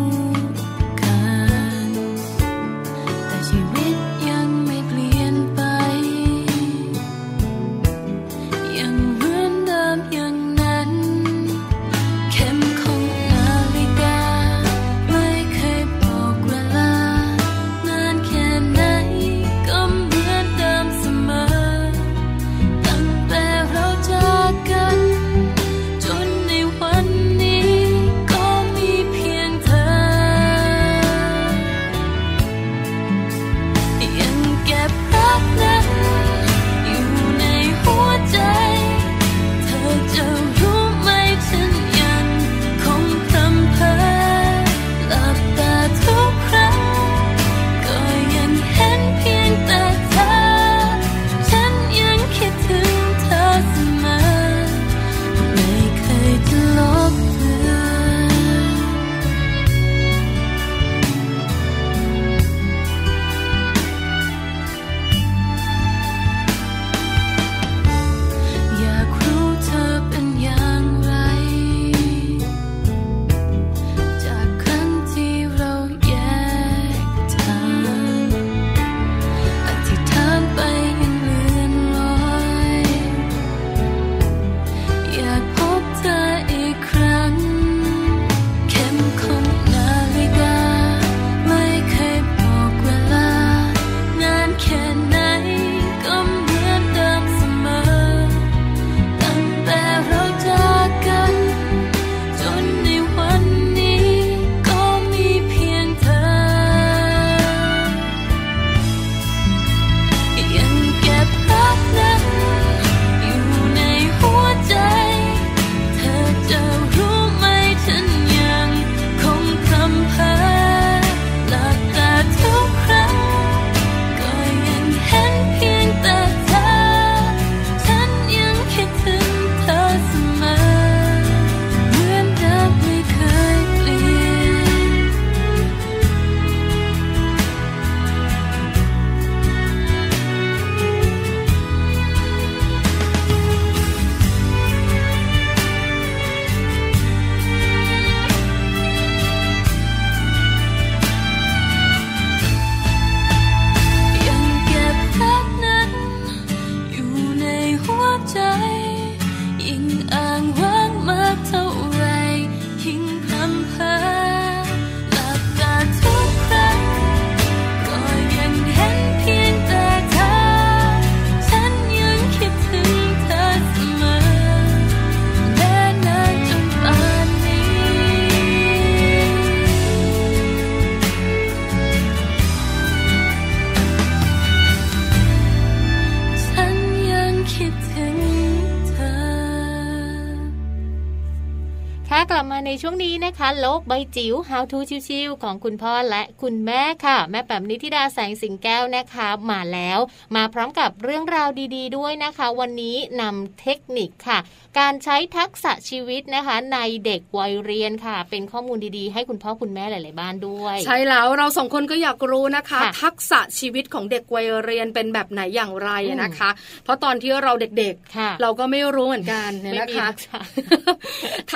ค่ะกลับมาในช่วงนี้นะคะโลกใบจิ๋ว How to ชิวๆของคุณพ่อและคุณแม่ค่ะแม่แป๋มนิธิดาแสงสิงแก้วนะคะมาแล้วมาพร้อมกับเรื่องราวดีๆด้วยนะคะวันนี้นำเทคนิคค่ะการใช้ทักษะชีวิตนะคะในเด็กวัยเรียนค่ะเป็นข้อมูลดีๆให้คุณพ่อคุณแม่หลายๆบ้านด้วยใช่แล้วเราสองคนก็อยากรู้นะคะทักษะชีวิตของเด็กวัยเรียนเป็นแบบไหนอย่างไรนะคะเพราะตอนที่เราเด็กๆเราก็ไม่รู้เหมือนกันนะคะ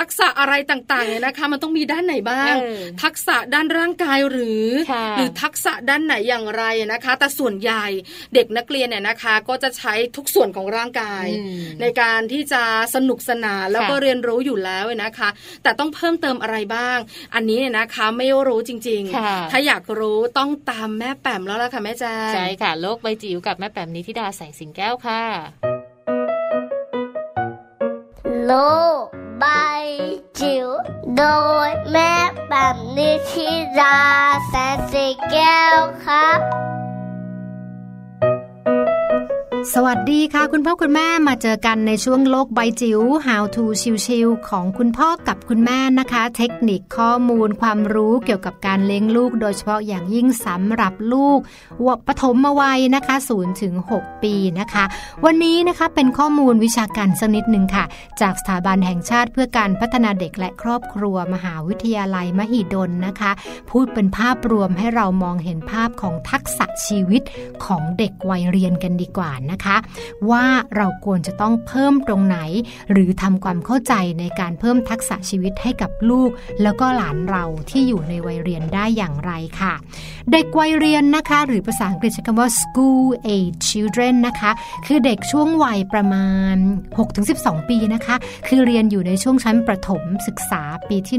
ทักษะอะไรต่างๆเนี่ยนะคะมันต้องมีด้านไหนบ้างทักษะด้านร่างกายหรือทักษะด้านไหนอย่างไรนะคะแต่ส่วนใหญ่เด็กนักเรียนเนี่ยนะคะก็จะใช้ทุกส่วนของร่างกายในการที่จะสนุกสนานแล้วก็เรียนรู้อยู่แล้วนะคะแต่ต้องเพิ่มเติมอะไรบ้างอันนี้เนี่ยนะคะไม่รู้จริงๆถ้าอยากรู้ต้องตามแม่แป๋มแล้วล่ะค่ะแม่แจ้งใช่ค่ะโลกใบจิ๋วกับแม่แป๋มนิธิดาแสงสิงแก้วค่ะโลกใบจิ๋วโดยแม่แป๋มนิธิดาแสงสิงแก้วครับสวัสดีค่ะคุณพ่อคุณแม่มาเจอกันในช่วงโลกใบจิ๋ว How to ชิวๆของคุณพ่อกับคุณแม่นะคะเทคนิคข้อมูลความรู้เกี่ยวกับการเลี้ยงลูกโดยเฉพาะอย่างยิ่งสำหรับลูกปฐมวัยนะคะ0ถึง6ปีนะคะวันนี้นะคะเป็นข้อมูลวิชาการสักนิดนึงค่ะจากสถาบันแห่งชาติเพื่อการพัฒนาเด็กและครอบครัวมหาวิทยาลัยมหิดลนะคะพูดเป็นภาพรวมให้เรามองเห็นภาพของทักษะชีวิตของเด็กวัยเรียนกันดีกว่านะคะว่าเราควรจะต้องเพิ่มตรงไหนหรือทำความเข้าใจในการเพิ่มทักษะชีวิตให้กับลูกแล้วก็หลานเราที่อยู่ในวัยเรียนได้อย่างไรค่ะเด็กวัยเรียนนะคะหรือภาษาอังกฤษใช้คำว่า school age children นะคะคือเด็กช่วงวัยประมาณ 6-12 ปีนะคะคือเรียนอยู่ในช่วงชั้นประถมศึกษาปีที่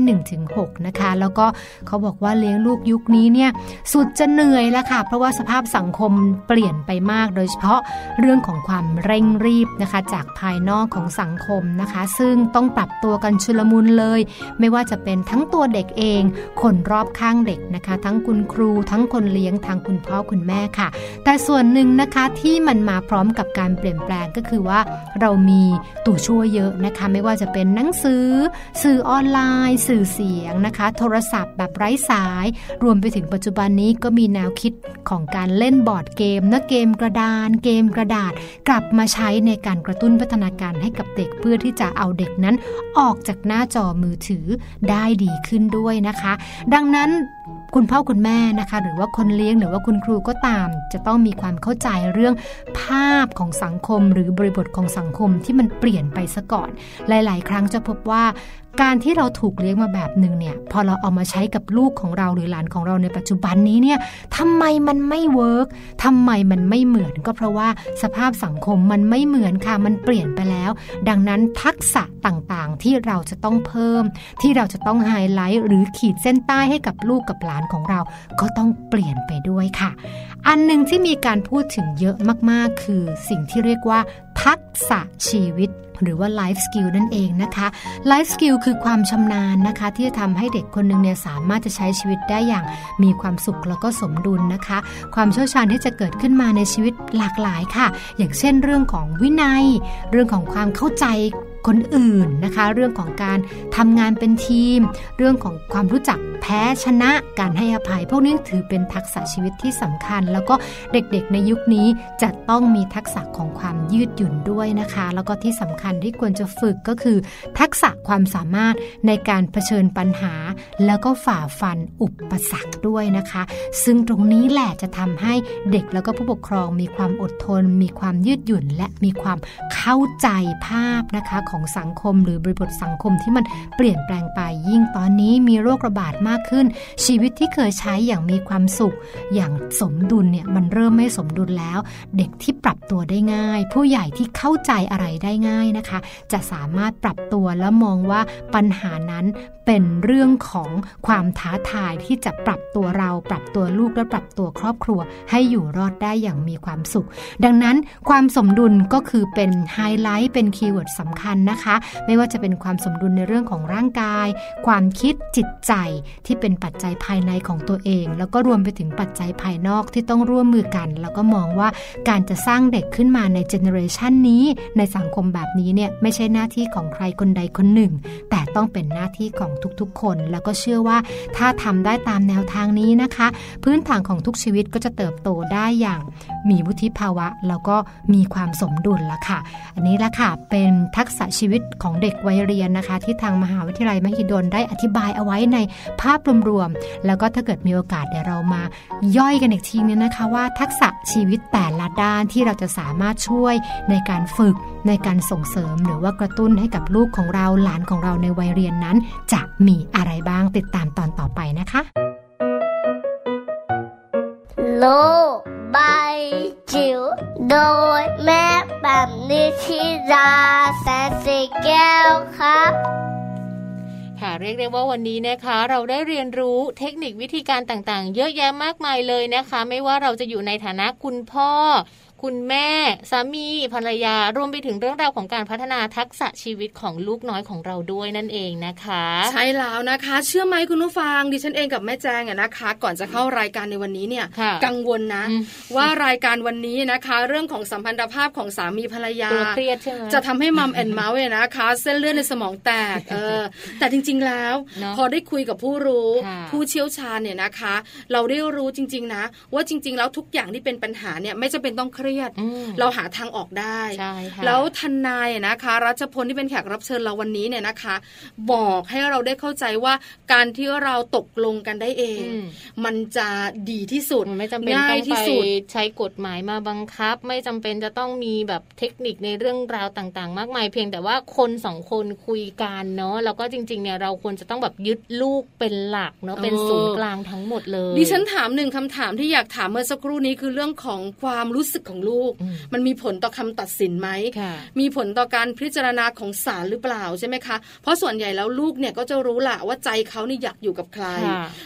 1-6 นะคะแล้วก็เขาบอกว่าเลี้ยงลูกยุคนี้เนี่ยสุดจะเหนื่อยแล้วค่ะเพราะว่าสภาพสังคมเปลี่ยนไปมากโดยเฉพาะเรื่องของความเร่งรีบนะคะจากภายนอกของสังคมนะคะซึ่งต้องปรับตัวกันชุลมุนเลยไม่ว่าจะเป็นทั้งตัวเด็กเองคนรอบข้างเด็กนะคะทั้งคุณครูทั้งคนเลี้ยงทั้งคุณพ่อคุณแม่ค่ะแต่ส่วนหนึ่งนะคะที่มันมาพร้อมกับการเปลี่ยนแปลงก็คือว่าเรามีตัวช่วยเยอะนะคะไม่ว่าจะเป็นหนังสือสื่อออนไลน์สื่อเสียงนะคะโทรศัพท์แบบไร้สายรวมไปถึงปัจจุบันนี้ก็มีแนวคิดของการเล่นบอร์ดเกมนะเกมกระดานเกมกระดาษกลับมาใช้ในการกระตุ้นพัฒนาการให้กับเด็กเพื่อที่จะเอาเด็กนั้นออกจากหน้าจอมือถือได้ดีขึ้นด้วยนะคะดังนั้นคุณพ่อคุณแม่นะคะหรือว่าคนเลี้ยงหรือว่าคุณครูก็ตามจะต้องมีความเข้าใจเรื่องภาพของสังคมหรือบริบทของสังคมที่มันเปลี่ยนไปซะก่อนหลายๆครั้งจะพบว่าการที่เราถูกเลี้ยงมาแบบนึงเนี่ยพอเราเอามาใช้กับลูกของเราหรือหลานของเราในปัจจุบันนี้เนี่ยทำไมมันไม่เวิร์กทำไมมันไม่เหมือนก็เพราะว่าสภาพสังคมมันไม่เหมือนค่ะมันเปลี่ยนไปแล้วดังนั้นทักษะต่างๆที่เราจะต้องเพิ่มที่เราจะต้องไฮไลท์หรือขีดเส้นใต้ให้กับลูกกับหลานของเราก็ต้องเปลี่ยนไปด้วยค่ะอันนึงที่มีการพูดถึงเยอะมากๆคือสิ่งที่เรียกว่าทักษะชีวิตหรือว่า life skill นั่นเองนะคะ life skill คือความชำนาญนะคะที่จะทำให้เด็กคนนึงเนี่ยสามารถจะใช้ชีวิตได้อย่างมีความสุขแล้วก็สมดุลนะคะความเชี่ยวชาญที่จะเกิดขึ้นมาในชีวิตหลากหลายค่ะอย่างเช่นเรื่องของวินัยเรื่องของความเข้าใจคนอื่นนะคะเรื่องของการทำงานเป็นทีมเรื่องของความรู้จักแพ้ชนะการให้อภัยพวกนี้ถือเป็นทักษะชีวิตที่สำคัญแล้วก็เด็กๆในยุคนี้จะต้องมีทักษะของความยืดหยุ่นด้วยนะคะแล้วก็ที่สำคัญที่ควรจะฝึกก็คือทักษะความสามารถในการเผชิญปัญหาแล้วก็ฝ่าฟันอุปสรรคด้วยนะคะซึ่งตรงนี้แหละจะทำให้เด็กแล้วก็ผู้ปกครองมีความอดทนมีความยืดหยุ่นและมีความเข้าใจภาพนะคะของสังคมหรือบริบทสังคมที่มันเปลี่ยนแปลงไปยิ่งตอนนี้มีโรคระบาดมากขึ้นชีวิตที่เคยใช้อย่างมีความสุขอย่างสมดุลเนี่ยมันเริ่มไม่สมดุลแล้วเด็กที่ปรับตัวได้ง่ายผู้ใหญ่ที่เข้าใจอะไรได้ง่ายนะคะจะสามารถปรับตัวและมองว่าปัญหานั้นเป็นเรื่องของความท้าทายที่จะปรับตัวเราปรับตัวลูกและปรับตัวครอบครัวให้อยู่รอดได้อย่างมีความสุขดังนั้นความสมดุลก็คือเป็นไฮไลท์เป็นคีย์เวิร์ดสำคัญ นะคะไม่ว่าจะเป็นความสมดุลในเรื่องของร่างกายความคิดจิตใจที่เป็นปัจจัยภายในของตัวเองแล้วก็รวมไปถึงปัจจัยภายนอกที่ต้องร่วมมือกันแล้วก็มองว่าการจะสร้างเด็กขึ้นมาในเจเนอเรชันนี้ในสังคมแบบนี้เนี่ยไม่ใช่หน้าที่ของใครคนใดคนหนึ่งแต่ต้องเป็นหน้าที่ของทุกๆคนแล้วก็เชื่อว่าถ้าทำได้ตามแนวทางนี้นะคะพื้นฐานของทุกชีวิตก็จะเติบโตได้อย่างมีวุฒิภาวะแล้วก็มีความสมดุลละค่ะอันนี้ละค่ะเป็นทักษะชีวิตของเด็กวัยเรียนนะคะที่ทางมหาวิทยาลัยมหิดลได้อธิบายเอาไว้ในภาพรวมๆแล้วก็ถ้าเกิดมีโอกาสเดี๋ยวเรามาย่อยกันอีกทีนึงนะคะว่าทักษะชีวิตแต่ละด้านที่เราจะสามารถช่วยในการฝึกในการส่งเสริมหรือว่ากระตุ้นให้กับลูกของเราหลานของเราในวัยเรียนนั้นจะมีอะไรบ้างติดตามตอนต่อไปนะคะโลกใบจิ๋วโดยแม่แบบนิชิราแสนสีแก้วครับค่ะเรียกได้ว่าวันนี้นะคะเราได้เรียนรู้เทคนิควิธีการต่างๆเยอะแยะมากมายเลยนะคะไม่ว่าเราจะอยู่ในฐานะคุณพ่อคุณแม่สามีภรรยารวมไปถึงเรื่องราวของการพัฒนาทักษะชีวิตของลูกน้อยของเราด้วยนั่นเองนะคะใช่แล้วนะคะเชื่อไหมคุณผู้ฟังดิฉันเองกับแม่แจงนะคะก่อนจะเข้ารายการในวันนี้เนี่ยกังวลนะว่ารายการวันนี้นะคะเรื่องของสัมพันธภาพของสามีภรรยาจะทำให้มัมแอนด์เมาส์เนี่ยนะคะเส้นเลือดในสมองแตกแต่จริงๆแล้วพอได้คุยกับผู้รู้ผู้เชี่ยวชาญเนี่ยนะคะเราได้รู้จริงๆนะว่าจริงๆแล้วทุกอย่างที่เป็นปัญหาเนี่ยไม่จำเป็นต้องเครียดเราหาทางออกได้แล้วทนายนะคะรัชพลที่เป็นแขกรับเชิญเราวันนี้เนี่ยนะคะบอกให้เราได้เข้าใจว่าการที่เราตกลงกันได้เองมันจะดีที่สุดง่ายที่สุดใช้กฎหมายมาบังคับไม่จำเป็นจะต้องมีแบบเทคนิคในเรื่องราวต่างๆมากมายเพียงแต่ว่าคนสองคนคุยกันเนาะแล้วก็จริงๆเนี่ยเราควรจะต้องแบบยึดลูกเป็นหลักเนาะเป็นศูนย์กลางทั้งหมดเลยดิฉันถามหนึ่งคำถามที่อยากถามเมื่อสักครู่นี้คือเรื่องของความรู้สึกของลูกมันมีผลต่อคำตัดสินไหมมีผลต่อการพิจารณาของศาลหรือเปล่าใช่ไหมคะเพราะส่วนใหญ่แล้วลูกเนี่ยก็จะรู้ละว่าใจเขานี่อยากอยู่กับใคร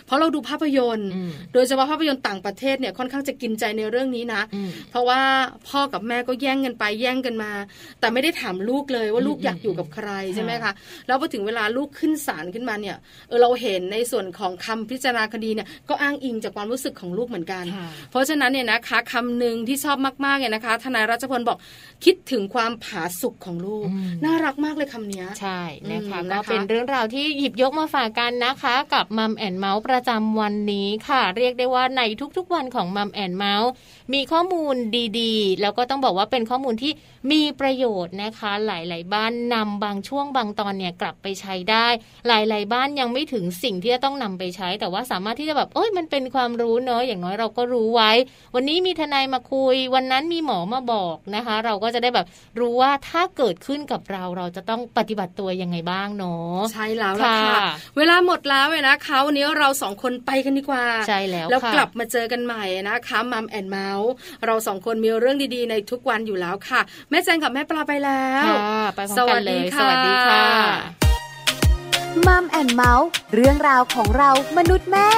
เพราะเราดูภาพยนตร์โดยเฉพาะภาพยนตร์ต่างประเทศเนี่ยค่อนข้างจะกินใจในเรื่องนี้นะเพราะว่าพ่อกับแม่ก็แย่งกันไปแย่งกันมาแต่ไม่ได้ถามลูกเลยว่าลูกอยากอยู่กับใครใช่ไหมคะแล้วพอถึงเวลาลูกขึ้นศาลขึ้นมาเนี่ยเราเห็นในส่วนของคำพิจารณาคดีเนี่ยก็อ้างอิงจากความรู้สึกของลูกเหมือนกันเพราะฉะนั้นเนี่ยนะคะคำหนึ่งที่ชอบมากๆเนี่ยนะคะทนายรัชพลบอกคิดถึงความผาสุกของลูกน่ารักมากเลยคำนี้ใช่นะคะก็เป็นเรื่องราวที่หยิบยกมาฝากกันนะคะกับมัมแอนด์เมาส์ประจำวันนี้ค่ะเรียกได้ว่าในทุกๆวันของมัมแอนด์เมาส์มีข้อมูลดีๆแล้วก็ต้องบอกว่าเป็นข้อมูลที่มีประโยชน์นะคะหลายๆบ้านนำบางช่วงบางตอนเนี่ยกลับไปใช้ได้หลายๆบ้านยังไม่ถึงสิ่งที่จะต้องนำไปใช้แต่ว่าสามารถที่จะแบบโอ้ยมันเป็นความรู้เนอะอย่างน้อยเราก็รู้ไว้วันนี้มีทนายมาคุยวันนั้นมีหมอมาบอกนะคะเราก็จะได้แบบรู้ว่าถ้าเกิดขึ้นกับเราเราจะต้องปฏิบัติตัวยังไงบ้างเนาะใช่แล้วล่ะค่ะเวลาหมดแล้วนะคะวันนี้เรา2คนไปกันดีกว่าใช่แล้วแล้วกลับมาเจอกันใหม่นะคะมัมแอนด์เมาส์เรา2คนมีเรื่องดีๆในทุกวันอยู่แล้วค่ะแม่แจงกับแม่ปลาไปแล้วไปพร้อมกันเลยสวัสดีค่ะมัมแอนด์เมาส์เรื่องราวของเรามนุษย์แม่